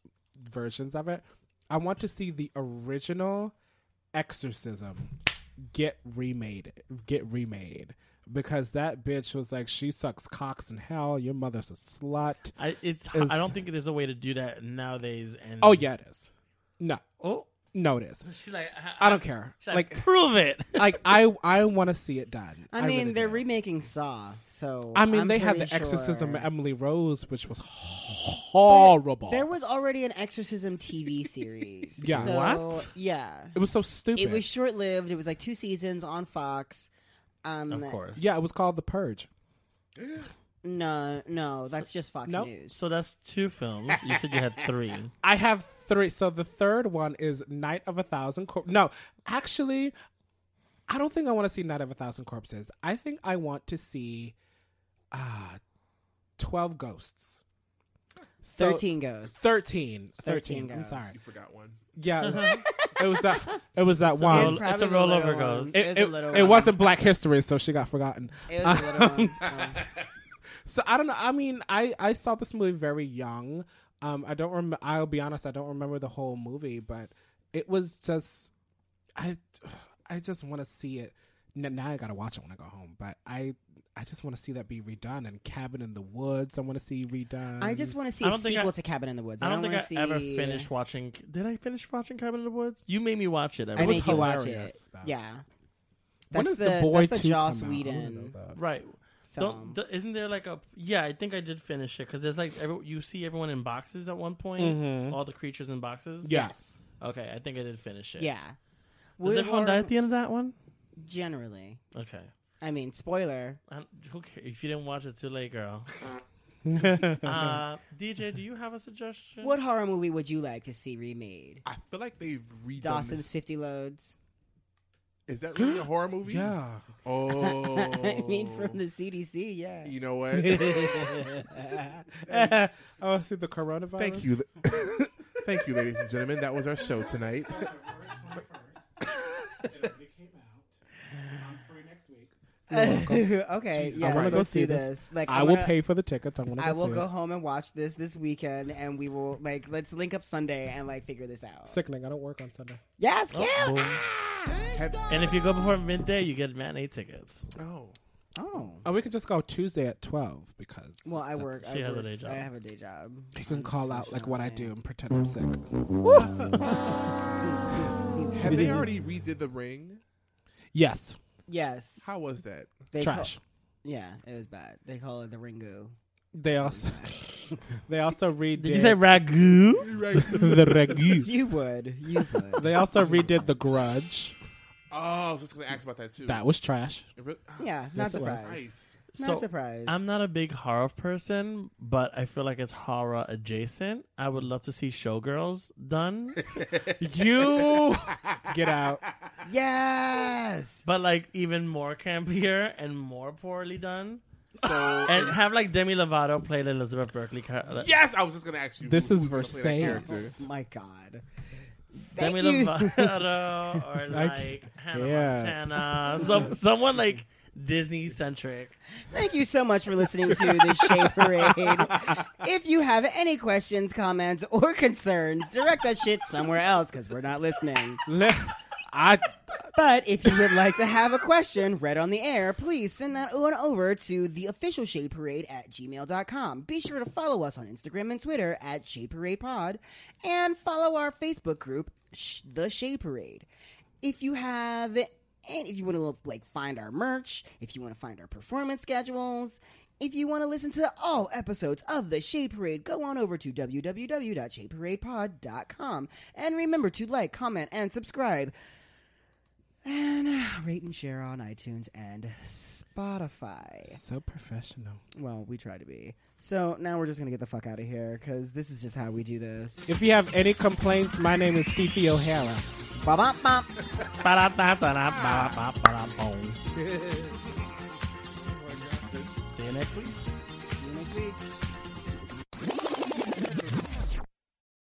versions of it. I want to see the original exorcism get remade because that bitch was like, she sucks cocks in hell, your mother's a slut. I don't think there's a way to do that nowadays. And oh yeah, it is. No, it is. She's like, I don't care. Like, prove it. Like, I want to see it done. I mean, really they're remaking Saw, so I mean, they had the exorcism of Emily Rose, which was horrible. But there was already an exorcism TV series. Yeah, so, what? Yeah, it was so stupid. It was short lived. It was like 2 seasons on Fox. Of course. Yeah, it was called The Purge. No, that's just Fox News. So that's 2 films. You said you had 3. I have 3. So the third one is Night of 1,000 Corpses. No, actually, I don't think I want to see Night of 1,000 Corpses. I think I want to see 12 Ghosts. So 13 Ghosts. 13 Ghosts. I'm sorry. You forgot one. Yeah. It was that one. It's a rollover Ghost. It wasn't Black History, so she got forgotten. It was a little one. So I don't know. I mean, I saw this movie very young. I don't remember. I'll be honest. I don't remember the whole movie, but it was just. I just want to see it. Now I gotta watch it when I go home. But I just want to see that be redone. And Cabin in the Woods, I want to see redone. I just want to see a sequel to Cabin in the Woods. I don't think I ever finished watching. Did I finish watching Cabin in the Woods? You made me watch it. I made you watch it. Though. Yeah. That's the Joss Whedon. Right. Isn't there like a... Yeah, I think I did finish it. Because there's like... you see everyone in boxes at one point. Mm-hmm. All the creatures in boxes. Yes. Okay, I think I did finish it. Yeah. Does everyone die at the end of that one? Generally. Okay. I mean, spoiler. Who cares? If you didn't watch it, too late, girl. DJ, do you have a suggestion? What horror movie would you like to see remade? I feel like they've redone Dawson's this. 50 Loads. Is that really a horror movie? Yeah. Oh. I mean, from the CDC, yeah. You know what? Oh, see the coronavirus. Thank you. Thank you, ladies and gentlemen. That was our show tonight. Okay, yeah, I'm gonna go see this. Like, I will pay for the tickets. I will go home and watch this weekend, and we will let's link up Sunday and figure this out. Sickening. I don't work on Sunday. Yes, cute. And if you go before midday, you get matinee tickets. Oh. Oh, we could just go Tuesday at 12 because. Well, I work. She has a day job. I have a day job. You can call out what I do and pretend I'm sick. Have they already redid The Ring? Yes. How was that? Trash. Yeah, it was bad. They call it the Ringu. They also redid. Did you say ragu? The ragu. You would. They also redid The Grudge. Oh, I was just going to ask about that too. That was trash. Yeah, not surprised. Nice. Not surprised. I'm not a big horror person, but I feel like it's horror adjacent. I would love to see Showgirls done. You get out. Yes. But even more campier and more poorly done. So and have Demi Lovato play the Elizabeth Berkley character. Yes, I was just gonna ask you. This is Versailles. Oh my God. Demi Lovato or Hannah Montana. Someone Disney centric. Thank you so much for listening to The Shade Parade. If you have any questions, comments, or concerns, direct that shit somewhere else because we're not listening. But if you would like to have a question read on the air, please send that on over to the official Shade Parade at gmail.com. Be sure to follow us on Instagram and Twitter at Shade Parade Pod, and follow our Facebook group, The Shade Parade. If you want to find our merch, if you want to find our performance schedules, if you want to listen to all episodes of The Shade Parade, go on over to www.shadeparadepod.com. And remember to comment, and subscribe. And rate and share on iTunes and Spotify. So professional. Well, we try to be. So now we're just going to get the fuck out of here because this is just how we do this. If you have any complaints, my name is Fifi O'Hara. See you next week.